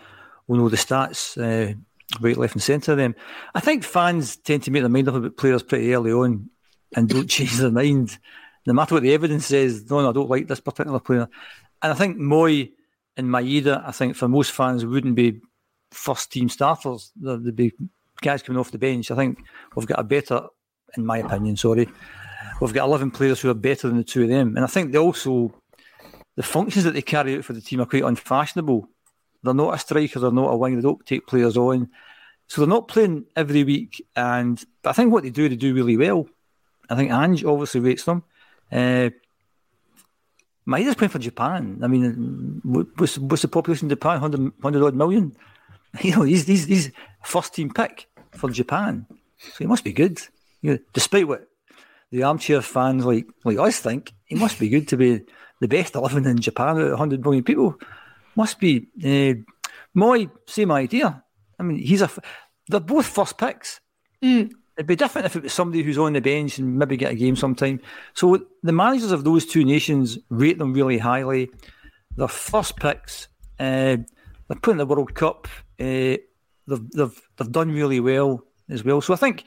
we know the stats, uh, right, left and centre of them. I think fans tend to make their mind up about players pretty early on and don't change their mind. No matter what the evidence says, no, no, I don't like this particular player. And I think Mooy and Maeda, I think for most fans, wouldn't be first-team starters. They'd be guys coming off the bench. I think we've got a better, in my opinion, sorry, we've got eleven players who are better than the two of them. And I think they also, the functions that they carry out for the team are quite unfashionable. They're not a striker, they're not a winger, they don't take players on. So they're not playing every week. And but I think what they do, they do really well. I think Ange obviously rates them. Uh, Maeda's playing for Japan. I mean, what's, what's the population of Japan? one hundred odd million? You know, he's, he's, he's first-team pick for Japan. So he must be good. You know, despite what the armchair fans like, like us think, he must be good to be the best eleven in Japan out of one hundred million people. Must be uh, Mooy, same idea. I mean, he's a. They're both first picks. Mm. It'd be different if it was somebody who's on the bench and maybe get a game sometime. So the managers of those two nations rate them really highly. They're first picks. Uh, they're putting the World Cup. Uh, they've they've they've done really well as well. So I think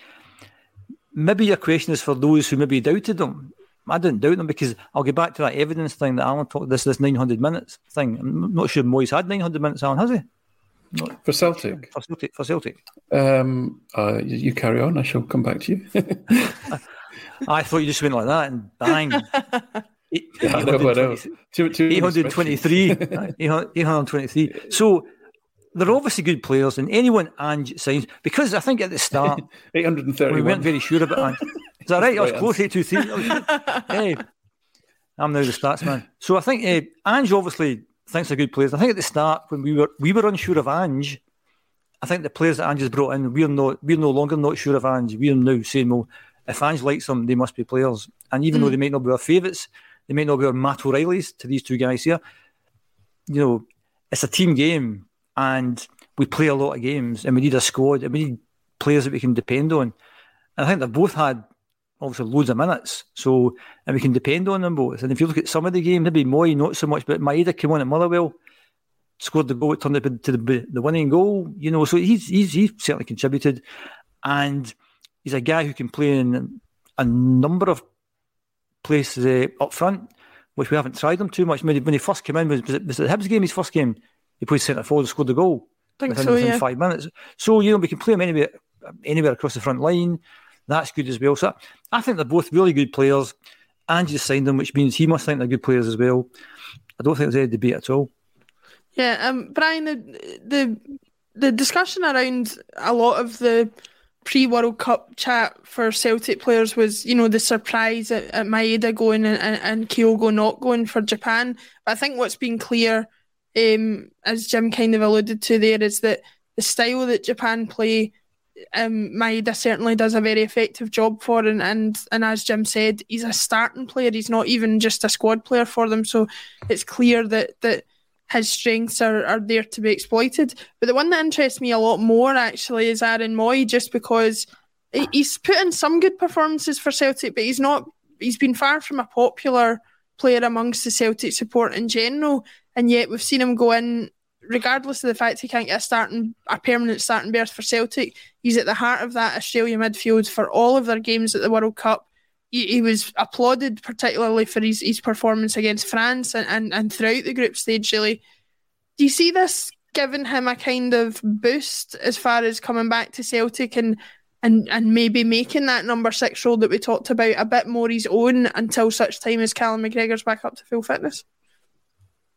maybe your question is for those who maybe doubted them. I didn't doubt them because I'll get back to that evidence thing that Alan talked. This this nine hundred minutes thing. I'm not sure Moyes had nine hundred minutes. Alan, has he? Not for Celtic. For Celtic. For Celtic. Um, uh, you carry on. I shall come back to you. I, I thought you just went like that and bang. Eight, yeah, eight hundred twenty-three. eight hundred twenty-three. So they're obviously good players, and anyone Ange signs, because I think at the start eight hundred thirty-one. We weren't very sure about Ange. Is that right? I was close, eight two three. Hey, I'm now the stats man. So I think uh, Ange obviously thinks they're good players. I think at the start when we were we were unsure of Ange, I think the players that Ange has brought in, we're not we're no longer not sure of Ange. We're now saying, well, if Ange likes them, they must be players. And even mm. though they might not be our favourites, they might not be our Matt O'Riley's to these two guys here. You know, it's a team game, and we play a lot of games, and we need a squad, and we need players that we can depend on. And I think they've both had obviously loads of minutes, so and we can depend on them both. And if you look at some of the game, maybe Mooy not so much, but Maeda came on at Motherwell, scored the goal, it turned it to the, the winning goal, you know, so he's, he's he's certainly contributed, and he's a guy who can play in a number of places uh, up front, which we haven't tried him too much. I mean, when he first came in, was, was, it, was it the Hibs game, his first game? He played centre forward, scored the goal. I think within, so, within yeah. five minutes. So, you know, we can play him anywhere, anywhere across the front line. That's good as well. So I think they're both really good players. And you signed them, which means he must think they're good players as well. I don't think there's any debate at all. Yeah, um, Brian, the, the the discussion around a lot of the pre-World Cup chat for Celtic players was, you know, the surprise at, at Maeda going and, and, and Kyogo not going for Japan. But I think what's been clear, um, as Jim kind of alluded to there, is that the style that Japan play, Um, Maeda certainly does a very effective job for, and, and and as Jim said, he's a starting player. He's not even just a squad player for them, so it's clear that that his strengths are, are there to be exploited. But the one that interests me a lot more actually is Aaron Mooy, just because he's put in some good performances for Celtic, but he's not he's been far from a popular player amongst the Celtic support in general, and yet we've seen him go in. Regardless of the fact he can't get a starting, a permanent starting berth for Celtic, he's at the heart of that Australia midfield for all of their games at the World Cup. He, he was applauded particularly for his, his performance against France and, and, and throughout the group stage, really. Do you see this giving him a kind of boost as far as coming back to Celtic and, and, and maybe making that number six role that we talked about a bit more his own until such time as Callum McGregor's back up to full fitness?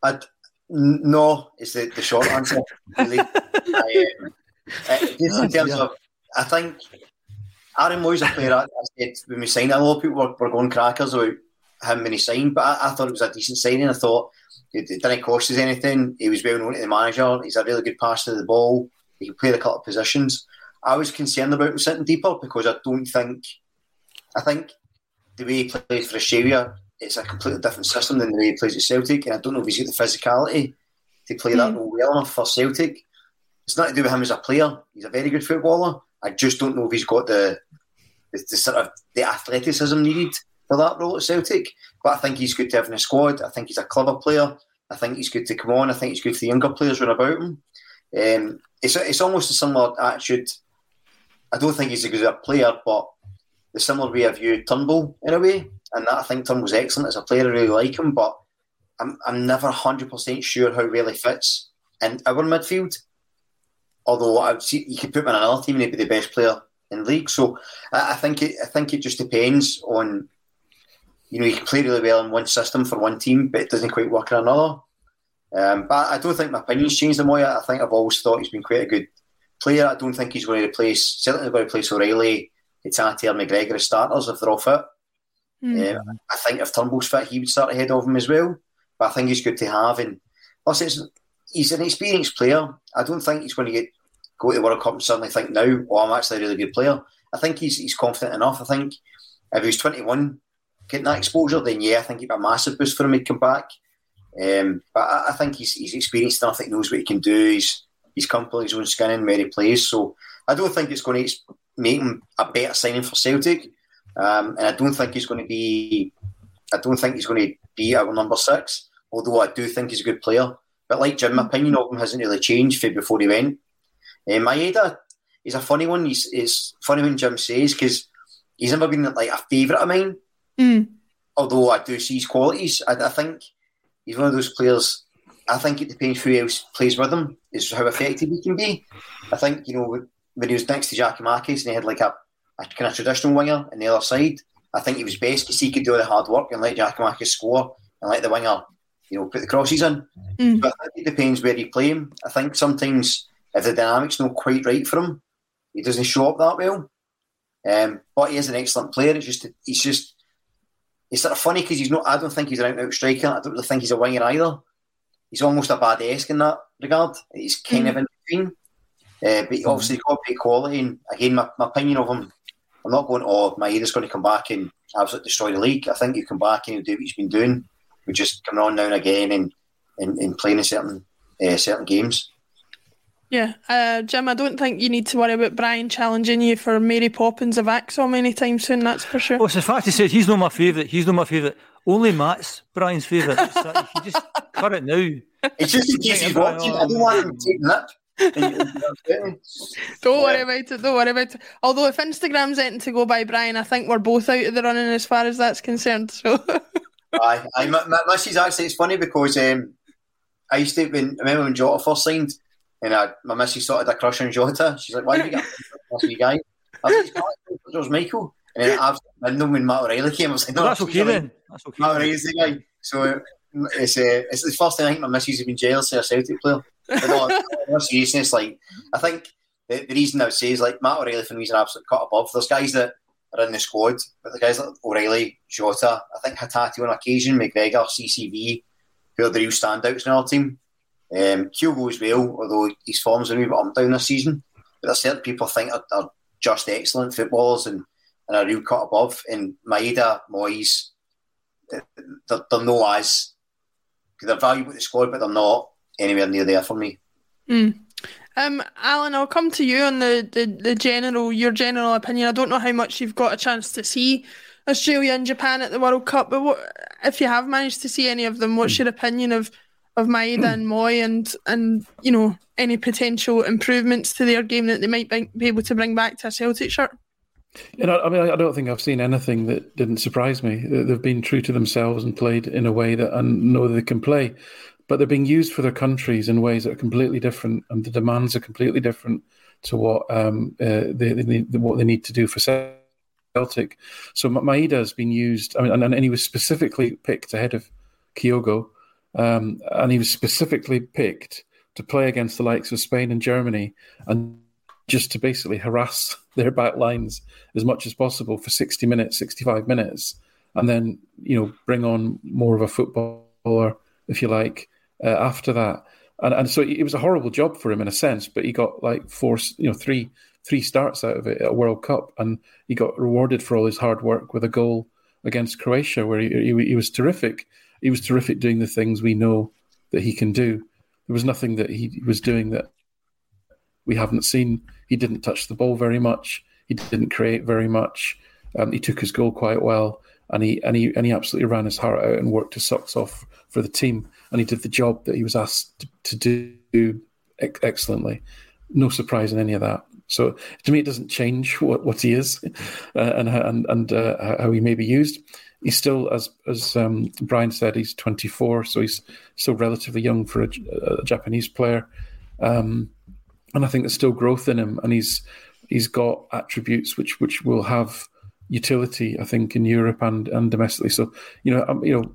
I'd No, is the, the short answer. Really. I, um, uh, just in terms of, I think Aaron Mooy's a player. I, I said when we signed, a lot of people were, were going crackers about him when he signed, but I, I thought it was a decent signing. I thought it, it didn't cost us anything. He was well known to the manager. He's a really good passer to the ball. He can play the couple of positions. I was concerned about him sitting deeper because I don't think, I think the way he plays for Australia, it's a completely different system than the way he plays at Celtic, and I don't know if he's got the physicality to play mm. that role well enough for Celtic. It's not to do with him as a player. He's a very good footballer. I just don't know if he's got the the, the sort of the athleticism needed for that role at Celtic. But I think he's good to have in the squad. I think he's a clever player. I think he's good to come on. I think he's good for the younger players around about him. Um, it's it's almost a similar attitude. I don't think he's a good player, but the similar way I view Turnbull in a way. And that, I think Turnbull's excellent as a player. I really like him, but I'm I'm never one hundred percent sure how really fits in our midfield. Although I would see, you could put him in another team and he'd be the best player in the league. So I, I think it I think it just depends on, you know, you can play really well in one system for one team, but it doesn't quite work in another. Um, but I don't think my opinion's changed on Moya. I think I've always thought he's been quite a good player. I don't think he's going to replace certainly going to replace Orellin, Hatate, or McGregor as starters if they're all fit. Mm. Um, I think if Turnbull's fit, he would start ahead of him as well. But I think he's good to have. And plus, it's, he's an experienced player. I don't think he's going to get go to the World Cup and suddenly think now, oh, I'm actually a really good player. I think he's he's confident enough. I think if he was twenty-one, getting that exposure, then yeah, I think it'd be a massive boost for him to come back. Um, but I, I think he's he's experienced enough that he knows what he can do. He's he's comfortable in his own skin and where he plays. So I don't think it's going to make him a better signing for Celtic. Um, and I don't think he's going to be. I don't think he's going to be our number six. Although I do think he's a good player. But like Jim, my opinion of him hasn't really changed from before he went. Um, Maeda is a funny one. He's, it's funny when Jim says because he's never been like a favourite of mine. Mm. Although I do see his qualities. I, I think he's one of those players. I think it depends who else plays with him is how effective he can be. I think you know when he was next to Giakoumakis and he had like a. a kind of traditional winger on the other side. I think he was best because he could do all the hard work and let Giakoumakis score and let the winger, you know, put the crosses in. Mm. But it depends where you play him. I think sometimes if the dynamic's not quite right for him, he doesn't show up that well. Um, but he is an excellent player. It's just he's just it's sort of funny because he's not. I don't think he's an out-and-out striker. I don't really think he's a winger either. He's almost a bad-esque in that regard. He's kind mm. of in between. Uh, but he obviously got great quality. And again, my, my opinion of him. I'm not going, oh, Maeda's going to come back and absolutely destroy the league. I think he'll come back and he'll do what he's been doing. We're just coming on now and again and, and, and playing in certain uh, certain games. Yeah. Uh, Jim, I don't think you need to worry about Brian challenging you for Mary Poppins of Axom anytime soon, that's for sure. Well, it's the fact he said he's not my favourite. He's not my favourite. Only Matt's Brian's favourite. So if you just cut it now. It's just in case he's watching. I don't want him to take that. Don't worry about it. Don't worry about it. Although if Instagram's anything to go by, Brian, I think we're both out of the running as far as that's concerned. So I, I, my, my, this is actually, it's funny because um, I used to, when, I remember when Jota first signed, and I, my missus started a crush on Jota. She's like, why have you got a guy? I was like, there's Michael. And then after, I know when Matt O'Riley came, I was like, no, that's okay then. That's okay. Matt O'Riley's the guy. So it's, uh, it's the first time I think my missus has been jealous of a Celtic player. But no, in all seriousness, like, I think the, the reason I would say is like Matt O'Riley for me is an absolute cut above. There's guys that are in the squad, but the guys like O'Riley, Jota, I think Hatate on occasion, McGregor, C C V, who are the real standouts in our team. Um, Kyogo as well, although his form's a wee bit up and down this season. But there's certain people I think are, are just excellent footballers and, and a real cut above. And Maeda, Moyes, they're, they're no as. They're valuable to the squad, but they're not anywhere near there for me. Mm. Um, Alan, I'll come to you on the, the, the general, your general opinion. I don't know how much you've got a chance to see Australia and Japan at the World Cup, but what, if you have managed to see any of them, what's your opinion of, of Maeda and Mooy and, and, you know, any potential improvements to their game that they might be able to bring back to a Celtic shirt? You know, I mean, I don't think I've seen anything that didn't surprise me. They've been true to themselves and played in a way that I know they can play. But they're being used for their countries in ways that are completely different, and the demands are completely different to what um, uh, they, they need, what they need to do for Celtic. So Maeda has been used, I mean, and, and he was specifically picked ahead of Kyogo, um, and he was specifically picked to play against the likes of Spain and Germany, and just to basically harass their back lines as much as possible for sixty minutes, sixty-five minutes, and then, you know, bring on more of a footballer, if you like. Uh, after that, and and so it was a horrible job for him in a sense, but he got like four, you know, three three starts out of it at a World Cup, and he got rewarded for all his hard work with a goal against Croatia, where he he, he was terrific. He was terrific doing the things we know that he can do. There was nothing that he was doing that we haven't seen. He didn't touch the ball very much. He didn't create very much. Um, he took his goal quite well, and he and he and he absolutely ran his heart out and worked his socks off for the team. And he did the job that he was asked to do excellently. No surprise in any of that. So to me, it doesn't change what, what he is uh, and and, and uh, how he may be used. He's still, as as um, Brian said, he's twenty-four, so he's still relatively young for a, a Japanese player. Um, and I think there's still growth in him, and he's he's got attributes which which will have utility, I think, in Europe and, and domestically. So you know, um, you know,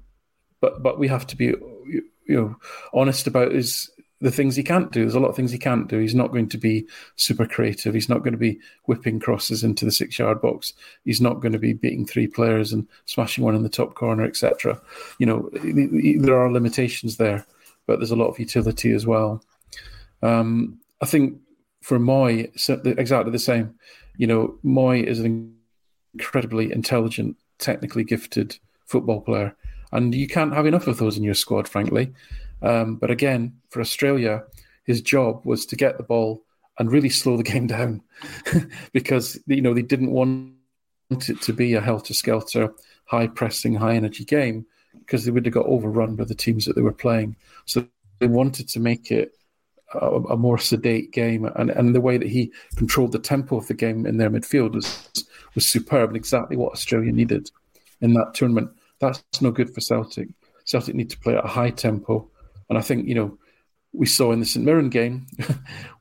but but we have to be, you know, honest about is the things he can't do. There's a lot of things he can't do. He's not going to be super creative. He's not going to be whipping crosses into the six-yard box. He's not going to be beating three players and smashing one in the top corner, et cetera. You know, there are limitations there, but there's a lot of utility as well. Um, I think for Mooy, exactly the same. You know, Mooy is an incredibly intelligent, technically gifted football player. And you can't have enough of those in your squad, frankly. Um, but again, for Australia, his job was to get the ball and really slow the game down because, you know, they didn't want it to be a helter-skelter, high-pressing, high-energy game because they would have got overrun by the teams that they were playing. So they wanted to make it a, a more sedate game. And, and the way that he controlled the tempo of the game in their midfield was, was superb and exactly what Australia needed in that tournament. That's no good for Celtic. Celtic need to play at a high tempo. And I think, you know, we saw in the St Mirren game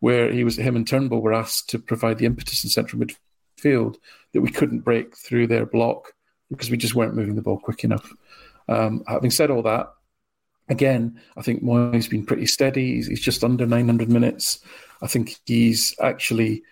where he was him and Turnbull were asked to provide the impetus in central midfield that we couldn't break through their block because we just weren't moving the ball quick enough. Um, having said all that, again, I think Mooy's been pretty steady. He's, he's just under nine hundred minutes. I think he's actually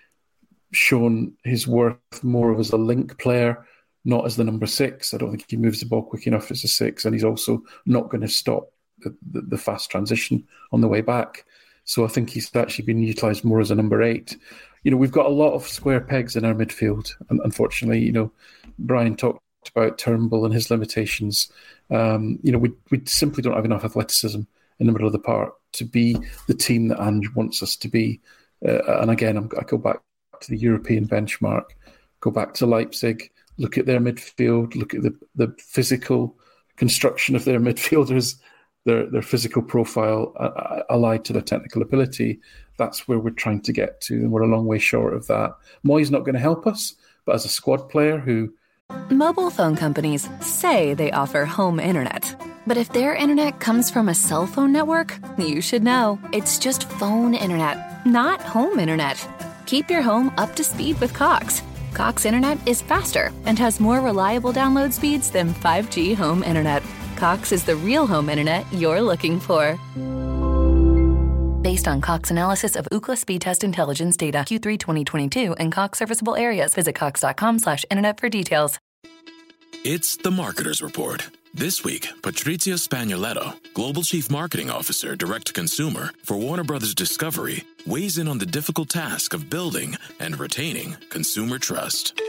shown his worth more of as a link player, not as the number six. I don't think he moves the ball quick enough as a six, and he's also not going to stop the, the, the fast transition on the way back. So I think he's actually been utilised more as a number eight. You know, we've got a lot of square pegs in our midfield, and unfortunately, you know, Brian talked about Turnbull and his limitations. Um, you know, we we simply don't have enough athleticism in the middle of the park to be the team that Ange wants us to be. Uh, and again, I'm, I go back to the European benchmark, go back to Leipzig, look at their midfield, look at the, the physical construction of their midfielders, their their physical profile uh, allied to their technical ability. That's where we're trying to get to, and we're a long way short of that. Mooy's not going to help us, but as a squad player who Mobile phone companies say they offer home internet. But if their internet comes from a cell phone network, you should know. It's just phone internet, not home internet. Keep your home up to speed with Cox. Cox internet is faster and has more reliable download speeds than five G home internet. Cox is the real home internet you're looking for. Based on Cox analysis of Ookla speed test intelligence data, Q three twenty twenty-two, and Cox serviceable areas. Visit cox.com slash internet for details. It's the Marketer's Report. This week, Patrizia Spagnoletto, Global Chief Marketing Officer, Direct to Consumer, for Warner Brothers Discovery, weighs in on the difficult task of building and retaining consumer trust.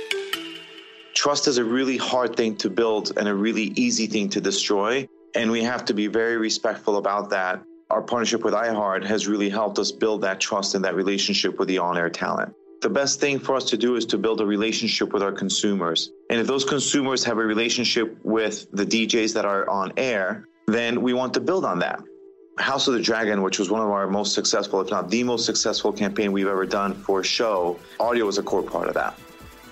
Trust is a really hard thing to build and a really easy thing to destroy, and we have to be very respectful about that. Our partnership with iHeart has really helped us build that trust and that relationship with the on-air talent. The best thing for us to do is to build a relationship with our consumers. And if those consumers have a relationship with the D Js that are on air, then we want to build on that. House of the Dragon, which was one of our most successful, if not the most successful campaign we've ever done for a show, audio was a core part of that.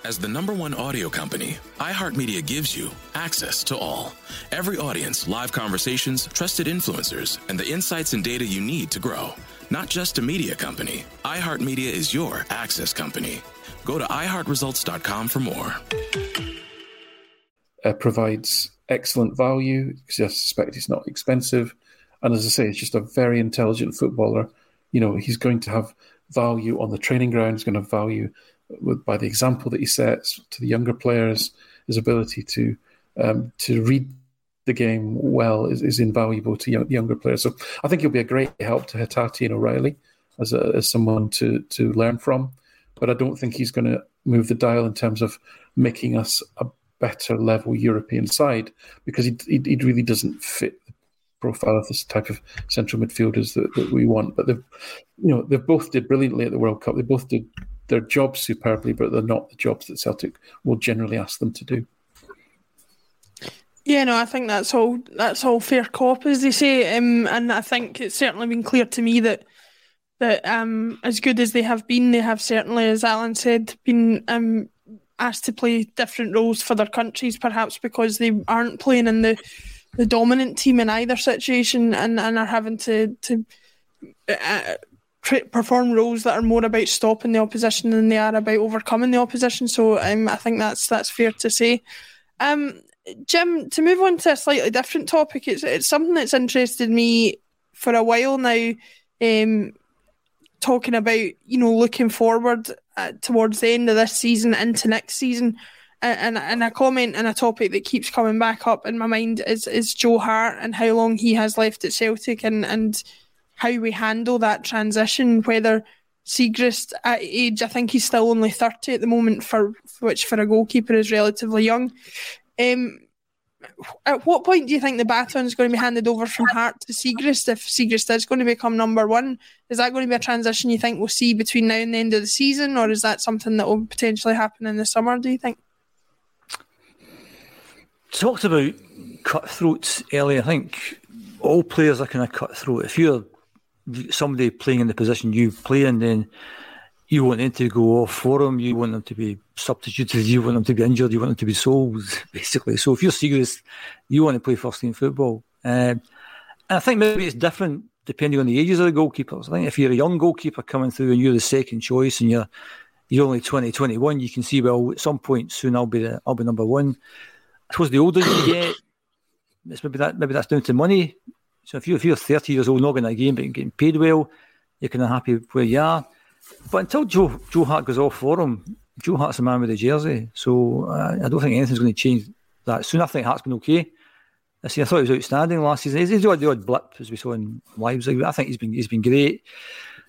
As the number one audio company, iHeartMedia gives you access to all. Every audience, live conversations, trusted influencers, and the insights and data you need to grow. Not just a media company, iHeartMedia is your access company. Go to i heart results dot com for more. It provides excellent value, because I suspect it's not expensive. And as I say, it's just a very intelligent footballer. You know, he's going to have value on the training ground. He's going to have value with, by the example that he sets to the younger players. His ability to um, to read the game well is, is invaluable to young, younger players. So I think he'll be a great help to Hatate and O'Riley as a, as someone to, to learn from. But I don't think he's going to move the dial in terms of making us a better level European side, because he he, he really doesn't fit the profile of this type of central midfielders that, that we want. But they've, you know, they both did brilliantly at the World Cup. They both did their jobs superbly, but they're not the jobs that Celtic will generally ask them to do. Yeah, no, I think that's all that's all fair cop, as they say, um, and I think it's certainly been clear to me that that um, as good as they have been, they have certainly, as Alan said, been um, asked to play different roles for their countries, perhaps because they aren't playing in the, the dominant team in either situation, and, and are having to to uh, perform roles that are more about stopping the opposition than they are about overcoming the opposition. So um, I think that's that's fair to say. Um, Jim, to move on to a slightly different topic, it's it's something that's interested me for a while now, um, talking about, you know, looking forward uh, towards the end of this season into next season, and, and, and a comment and a topic that keeps coming back up in my mind is, is Joe Hart and how long he has left at Celtic, and, and how we handle that transition, whether Siegrist at age, I think he's still only thirty at the moment, for which for a goalkeeper is relatively young. Um, at what point do you think the baton is going to be handed over from Hart to Siegrist, if Siegrist is going to become number one? Is that going to be a transition you think we'll see between now and the end of the season, or is that something that will potentially happen in the summer, do you think? Talked about cutthroats earlier. I think all players are kind of cutthroat. If you're somebody playing in the position you play in, then you want them to go off for them. You want them to be substituted. You want them to be injured. You want them to be sold, basically. So if you're serious, you want to play first-team football. Um, and I think maybe it's different depending on the ages of the goalkeepers. I think if you're a young goalkeeper coming through and you're the second choice and you're you're only twenty, twenty-one, you can see, well, at some point soon I'll be the, I'll be number one. I suppose the older you get, it's maybe that maybe that's down to money. So if you if you're thirty years old, not going to a game but getting paid well, you're kind of happy where you are. But until Joe, Joe Hart goes off for him, Joe Hart's a man with a jersey. So uh, I don't think anything's going to change that soon. I think Hart's been okay. I see. I thought he was outstanding last season. He's, he's the, odd, the odd blip, as we saw in Leipzig. I think he's been he's been great.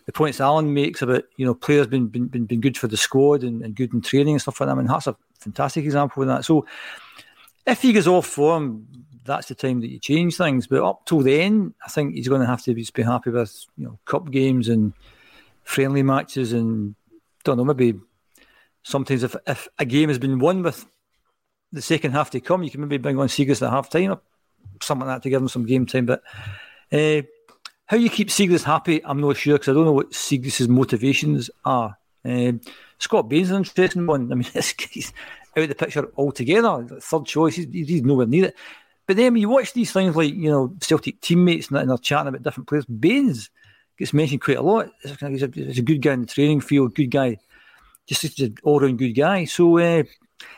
The points Alan makes about, you know, players been been been, been good for the squad and, and good in training and stuff like that. I mean, Hart's a fantastic example of that. So if he goes off for him, that's the time that you change things. But up till then, I think he's going to have to be, be happy with, you know, cup games and friendly matches, and don't know, maybe sometimes if, if a game has been won with the second half to come, you can maybe bring on Siegrist at half time or something like that to give him some game time. But uh, how you keep Siegrist happy, I'm not sure, because I don't know what Siegrist's motivations are. Uh, Scott Bain's an interesting one. I mean, he's out of the picture altogether. Third choice, he's, he's nowhere near it. But then when you watch these things like, you know, Celtic teammates and they're chatting about different players, Baines gets mentioned quite a lot. He's a, he's a good guy in the training field, good guy, just, just an all-round good guy. So, uh,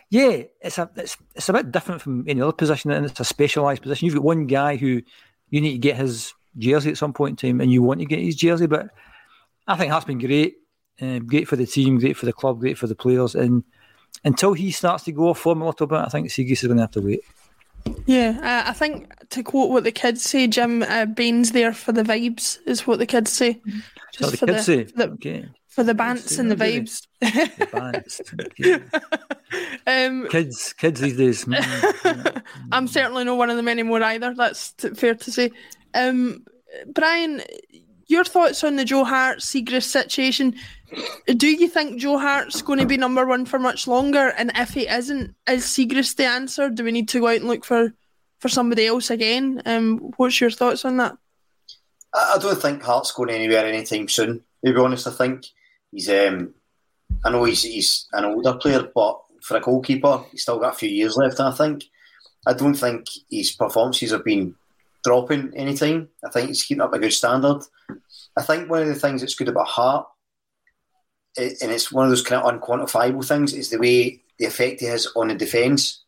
yeah, it's a it's, it's a bit different from any other position, and it's a specialised position. You've got one guy who you need to get his jersey at some point in time, and you want to get his jersey, but I think that's been great. Um, great for the team, great for the club, great for the players, and until he starts to go off form a little bit, I think Siegrist is going to have to wait. Yeah, uh, I think to quote what the kids say, Jim, uh, Bain's there for the vibes, is what the kids say. Just the for, kids the, say. For the okay. For the bants and the vibes. The bants. Okay. Um, kids, kids these days. I'm certainly not one of them anymore either. That's t- fair to say. Um, Brian, your thoughts on the Joe Hart Siegrist situation? Do you think Joe Hart's going to be number one for much longer? And if he isn't, is Siegrist the answer? Do we need to go out and look for, for somebody else again? Um, what's your thoughts on that? I don't think Hart's going anywhere anytime soon. To be honest, I think he's. Um, I know he's he's an older player, but for a goalkeeper, he's still got a few years left. I think. I don't think his performances have been dropping anytime. I think he's keeping up a good standard. I think one of the things that's good about Hart, and it's one of those kind of unquantifiable things, is the way the effect he has on the defence.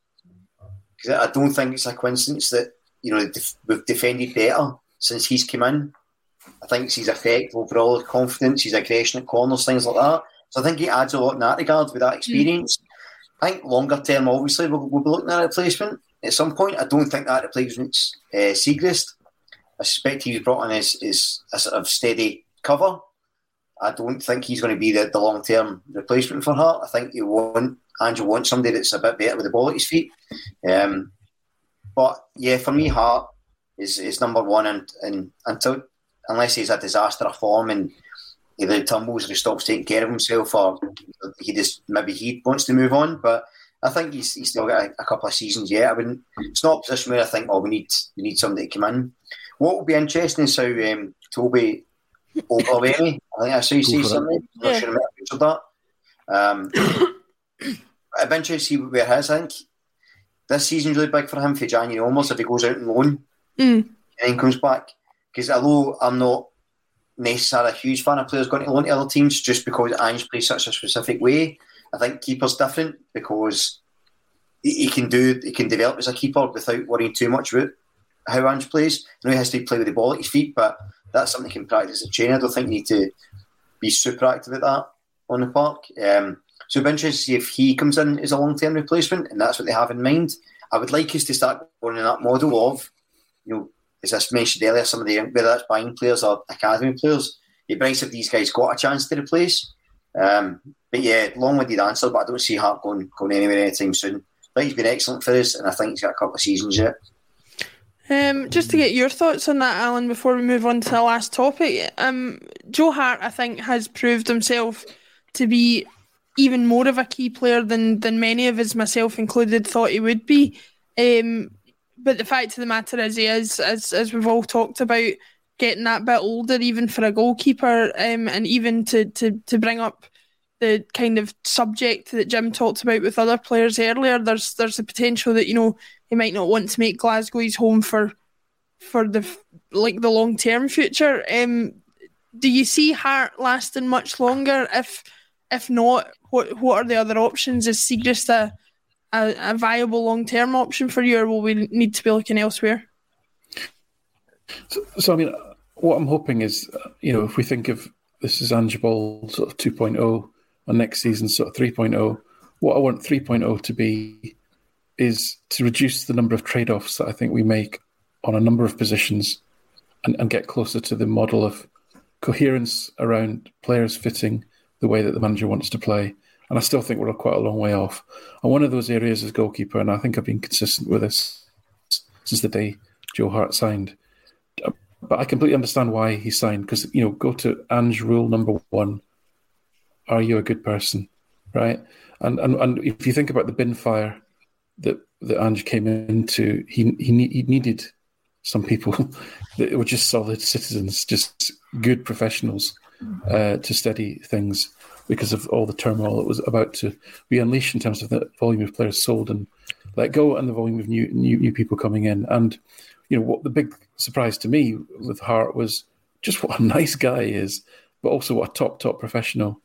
Because I don't think it's a coincidence that, you know, we've defended better since he's come in. I think his effect overall, his confidence, his aggression at corners, things like that. So I think he adds a lot in that regard with that experience. Mm. I think longer term, obviously, we'll, we'll be looking at a replacement at some point. I don't think that replacement's uh, Siegrist. I suspect he's brought in as, as a sort of steady cover. I don't think he's going to be the, the long-term replacement for Hart. I think you want, Ange wants somebody that's a bit better with the ball at his feet. Um, but yeah, for me, Hart is, is number one, and, and until unless he's a disaster of form and either tumbles or he stops taking care of himself, or he just maybe he wants to move on. But I think he's, he's still got a, a couple of seasons yet. I wouldn't. It's not a position where I think, oh, we need we need somebody to come in. What will be interesting is how um, Toby. Overwhelming. I think I saw you see something. I'm not yeah. sure I remember that. Um, I've interested to see where his. I think this season's really big for him for January almost if he goes out on loan mm. and then comes back. Because although I'm not necessarily a huge fan of players going to loan to other teams just because Ange plays such a specific way, I think keeper's different because he, he can do he can develop as a keeper without worrying too much about how Ange plays. I know he has to play with the ball at his feet, but that's something you can practice at training. I don't think you need to be super active at that on the park. Um, so it'll be interesting to see if he comes in as a long-term replacement, and that's what they have in mind. I would like us to start going in that model of, you know, as I mentioned earlier, some of the, whether that's buying players or academy players, it'd be nice if these guys got a chance to replace. Um, but yeah, long-winded answer, but I don't see Hart going, going anywhere anytime soon. But he's been excellent for us, and I think he's got a couple of seasons yet. Um, just to get your thoughts on that, Alan, before we move on to the last topic, um, Joe Hart, I think, has proved himself to be even more of a key player than, than many of us, myself included, thought he would be. Um, but the fact of the matter is, he is, as, as we've all talked about, getting that bit older, even for a goalkeeper, um, and even to, to, to bring up the kind of subject that Jim talked about with other players earlier, there's there's the potential that, you know, he might not want to make Glasgow his home for for the like the long term future. Um, do you see Hart lasting much longer? If if not, what what are the other options? Is Siegrist a a, a viable long term option for you, or will we need to be looking elsewhere? So, so I mean, what I'm hoping is, you know, if we think of this as Ange Ball sort of two point oh. or next season, sort of three point oh. What I want three point oh to be is to reduce the number of trade-offs that I think we make on a number of positions and, and get closer to the model of coherence around players fitting the way that the manager wants to play. And I still think we're quite a long way off. And one of those areas is goalkeeper, and I think I've been consistent with this since the day Joe Hart signed. But I completely understand why he signed, because, you know, go to Ange rule number one, are you a good person, right? And and and if you think about the bin fire that, that Ange came into, he he, he needed some people that were just solid citizens, just good professionals uh, to steady things. because of all the turmoil that was about to be unleashed in terms of the volume of players sold and let go and the volume of new new, new people coming in. And, you know, what the big surprise to me with Hart was just what a nice guy he is, but also what a top, top professional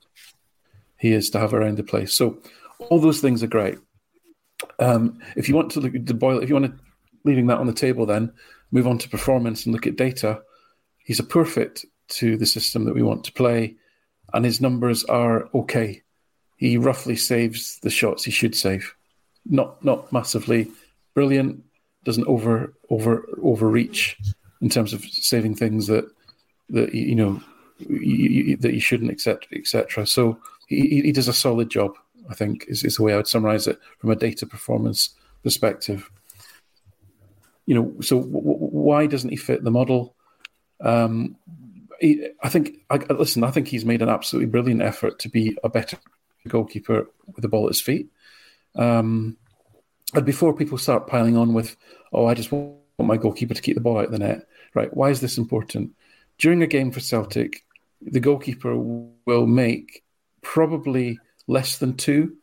he is to have around the place. So all those things are great. Um, if you want to look at the boil, if you want to, leaving that on the table then, move on to performance and look at data. He's a poor fit to the system that we want to play, and his numbers are okay. He roughly saves the shots he should save. Not not massively brilliant, doesn't over over overreach in terms of saving things that that you know you, you, that you shouldn't, accept, et cetera. So he, he does a solid job, I think, is, is the way I would summarise it from a data performance perspective. You know, so w- w- why doesn't he fit the model? Um, he, I think. I, listen, I think he's made an absolutely brilliant effort to be a better goalkeeper with the ball at his feet. Um, and before people start piling on with, "Oh, I just want my goalkeeper to keep the ball out of the net," right? Why is this important? During a game for Celtic, the goalkeeper will make probably less than two,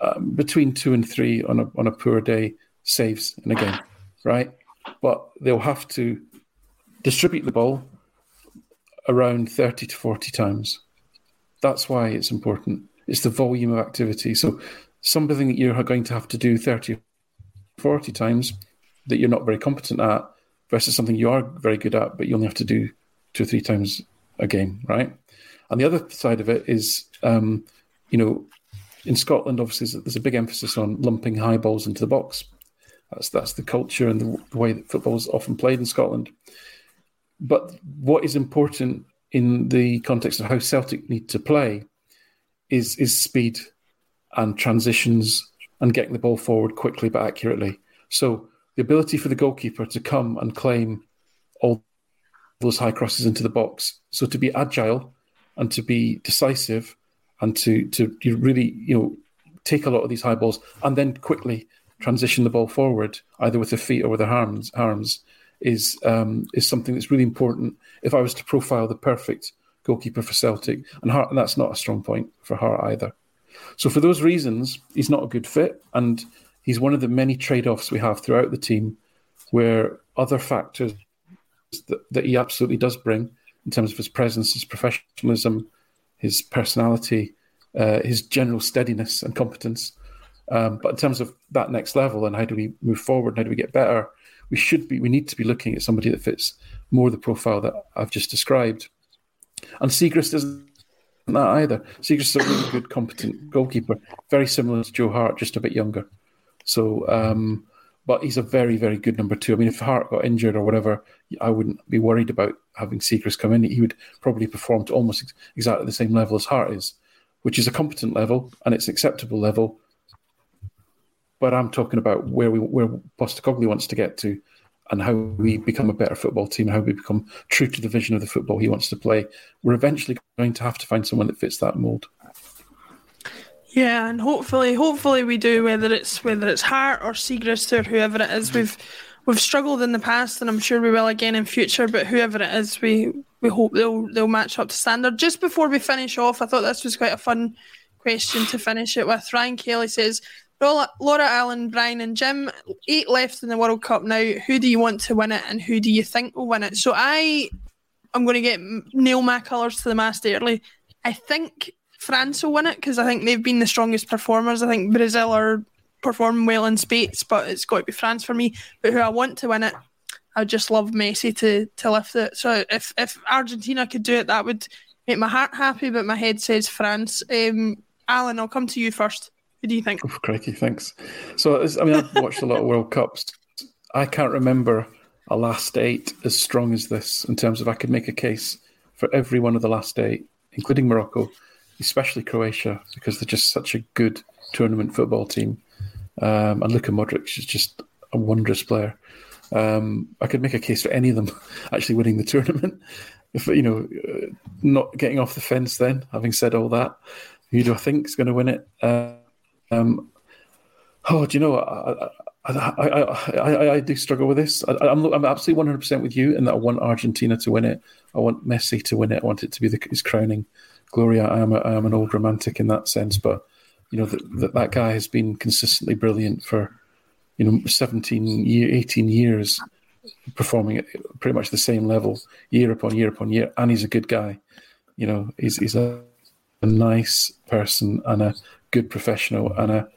um, between two and three on a on a poor day saves in a game. Right, but they'll have to distribute the ball around thirty to forty times. That's why it's important. It's the volume of activity. So something that you're going to have to do thirty, forty times that you're not very competent at versus something you are very good at, but you only have to do two or three times a game, right? And the other side of it is, um, you know, in Scotland, obviously, there's a big emphasis on lumping high balls into the box. That's that's the culture and the, the way that football is often played in Scotland. But what is important in the context of how Celtic need to play is is speed and transitions and getting the ball forward quickly but accurately. So the ability for the goalkeeper to come and claim all those high crosses into the box. So to be agile and to be decisive and to to really, you know, take a lot of these high balls and then quickly transition the ball forward, either with their feet or with their arms, arms is um, is something that's really important. If I was to profile the perfect goalkeeper for Celtic, and, Hart, and that's not a strong point for Hart either. So for those reasons, he's not a good fit, and he's one of the many trade-offs we have throughout the team where other factors that, that he absolutely does bring in terms of his presence, his professionalism, his personality, uh, his general steadiness and competence. Um, but in terms of that next level and how do we move forward and how do we get better, we should be, we need to be looking at somebody that fits more the profile that I've just described. And Siegrist isn't that either. Siegrist is a really good, competent goalkeeper, very similar to Joe Hart, just a bit younger. So, um, but he's a very, very good number two. I mean, if Hart got injured or whatever, I wouldn't be worried about having Siegrist come in. He would probably perform to almost ex- exactly the same level as Hart is, which is a competent level and it's an acceptable level. But I'm talking about where we where Postecoglu wants to get to and how we become a better football team, how we become true to the vision of the football he wants to play. We're eventually going to have to find someone that fits that mould. Yeah, and hopefully hopefully we do, whether it's whether it's Hart or Siegrist or whoever it is. We've we've struggled in the past and I'm sure we will again in future, but whoever it is, we, we hope they'll they'll match up to standard. Just before we finish off, I thought this was quite a fun question to finish it with. Ryan Kelly says, Laura, Alan, Brian and Jim, eight left in the World Cup now. Who do you want to win it and who do you think will win it? So I am going to get nail my colours to the mast early. I think France will win it because I think they've been the strongest performers. I think Brazil are performing well in spates, but it's got to be France for me. But who I want to win it, I would just love Messi to, to lift it. So if, if Argentina could do it, that would make my heart happy, but my head says France. Um, Alan, I'll come to you first. What do you think? Oh, crikey, thanks. So, I mean, I've watched a lot of World Cups. I can't remember a last eight as strong as this in terms of I could make a case for every one of the last eight, including Morocco, especially Croatia, because they're just such a good tournament football team. Um, and Luka Modric is just a wondrous player. Um, I could make a case for any of them actually winning the tournament. If, you know, not getting off the fence then, having said all that, who do I think is going to win it? Uh, Um, oh, do you know? I I, I, I, I do struggle with this. I, I'm I'm absolutely one hundred percent with you in that I want Argentina to win it. I want Messi to win it. I want it to be the, his crowning Gloria, I am, a, I am an old romantic in that sense, but you know that that, that guy has been consistently brilliant for you know seventeen, year, eighteen years, performing at pretty much the same level year upon year upon year, and he's a good guy. You know, he's he's a, a nice person and a good professional, and a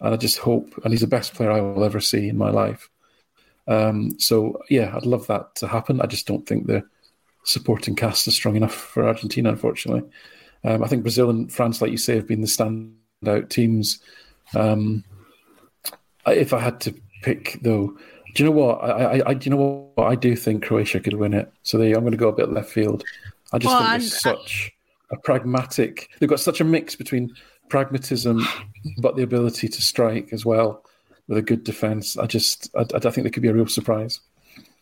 and I just hope, and he's the best player I will ever see in my life. Um, so yeah, I'd love that to happen. I just don't think the supporting cast is strong enough for Argentina, unfortunately. Um, I think Brazil and France, like you say, have been the standout teams. Um, if I had to pick, though, do you know what? I, I, I do you know what? I do think Croatia could win it. So they, I'm going to go a bit left field. I just well, think there's I'm, such I'm... a pragmatic. They've got such a mix between pragmatism, but the ability to strike as well with a good defence. I just, I, I think there could be a real surprise.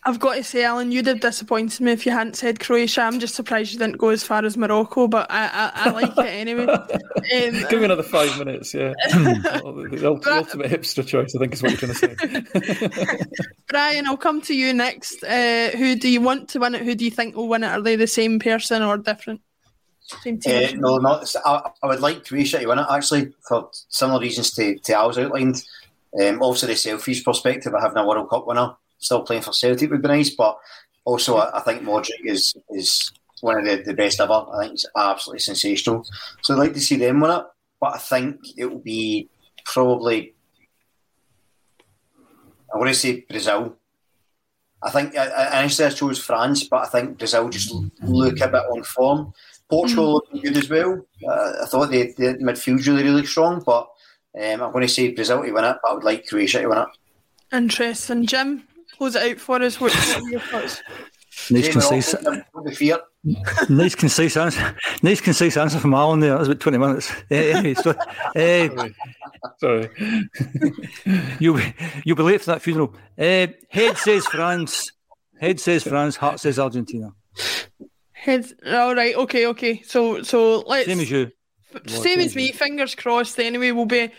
I've got to say, Alan, you'd have disappointed me if you hadn't said Croatia. I'm just surprised you didn't go as far as Morocco, but I, I, I like it anyway. Um, Give me another five minutes, yeah. the the ultimate, ultimate hipster choice, I think, is what you're going to say. Brian, I'll come to you next. Uh, who do you want to win it? Who do you think will win it? Are they the same person or different? Same team? Uh, no, not. I, I would like Croatia to win it, actually, for similar reasons to, to Al's outlined. Um, also, the selfish perspective of having a World Cup winner still playing for Celtic would be nice, but also I, I think Modric is is one of the, the best ever. I think he's absolutely sensational. So I'd like to see them win it, but I think it will be probably, I want to say Brazil. I think, initially I, I chose France, but I think Brazil just look a bit on form. Portugal mm-hmm. looked good as well. Uh, I thought the midfield really, really strong, but um, I'm going to say Brazil to win it, but I would like Croatia to win it. Interesting. Jim, close it out for us. What are your thoughts? Nice concise, nice concise answer. Nice concise answer from Alan there. That was about twenty minutes. Uh, anyway, so, uh, sorry, you'll be, you'll be late for that funeral. Uh, head says France. Head says France. Heart says Argentina. Head. All right. Okay. Okay. So so let's. Same as you. Same as me. Fingers crossed. Anyway, we'll be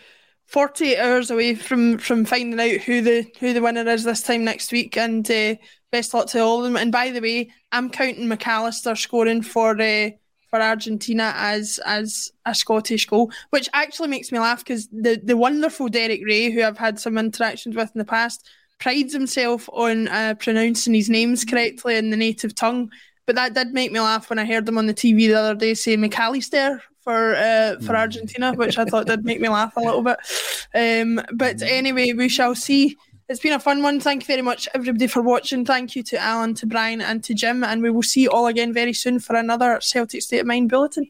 forty-eight hours away from, from finding out who the who the winner is this time next week, and uh, best luck to all of them. And by the way, I'm counting McAllister scoring for uh, for Argentina as as a Scottish goal, which actually makes me laugh because the, the wonderful Derek Ray, who I've had some interactions with in the past, prides himself on uh, pronouncing his names correctly in the native tongue. But that did make me laugh when I heard them on the T V the other day say McAllister for uh, for Argentina, which I thought did make me laugh a little bit. Um, but anyway, we shall see. It's been a fun one. Thank you very much, everybody, for watching. Thank you to Alan, to Brian and to Jim. And we will see you all again very soon for another Celtic State of Mind Bulletin.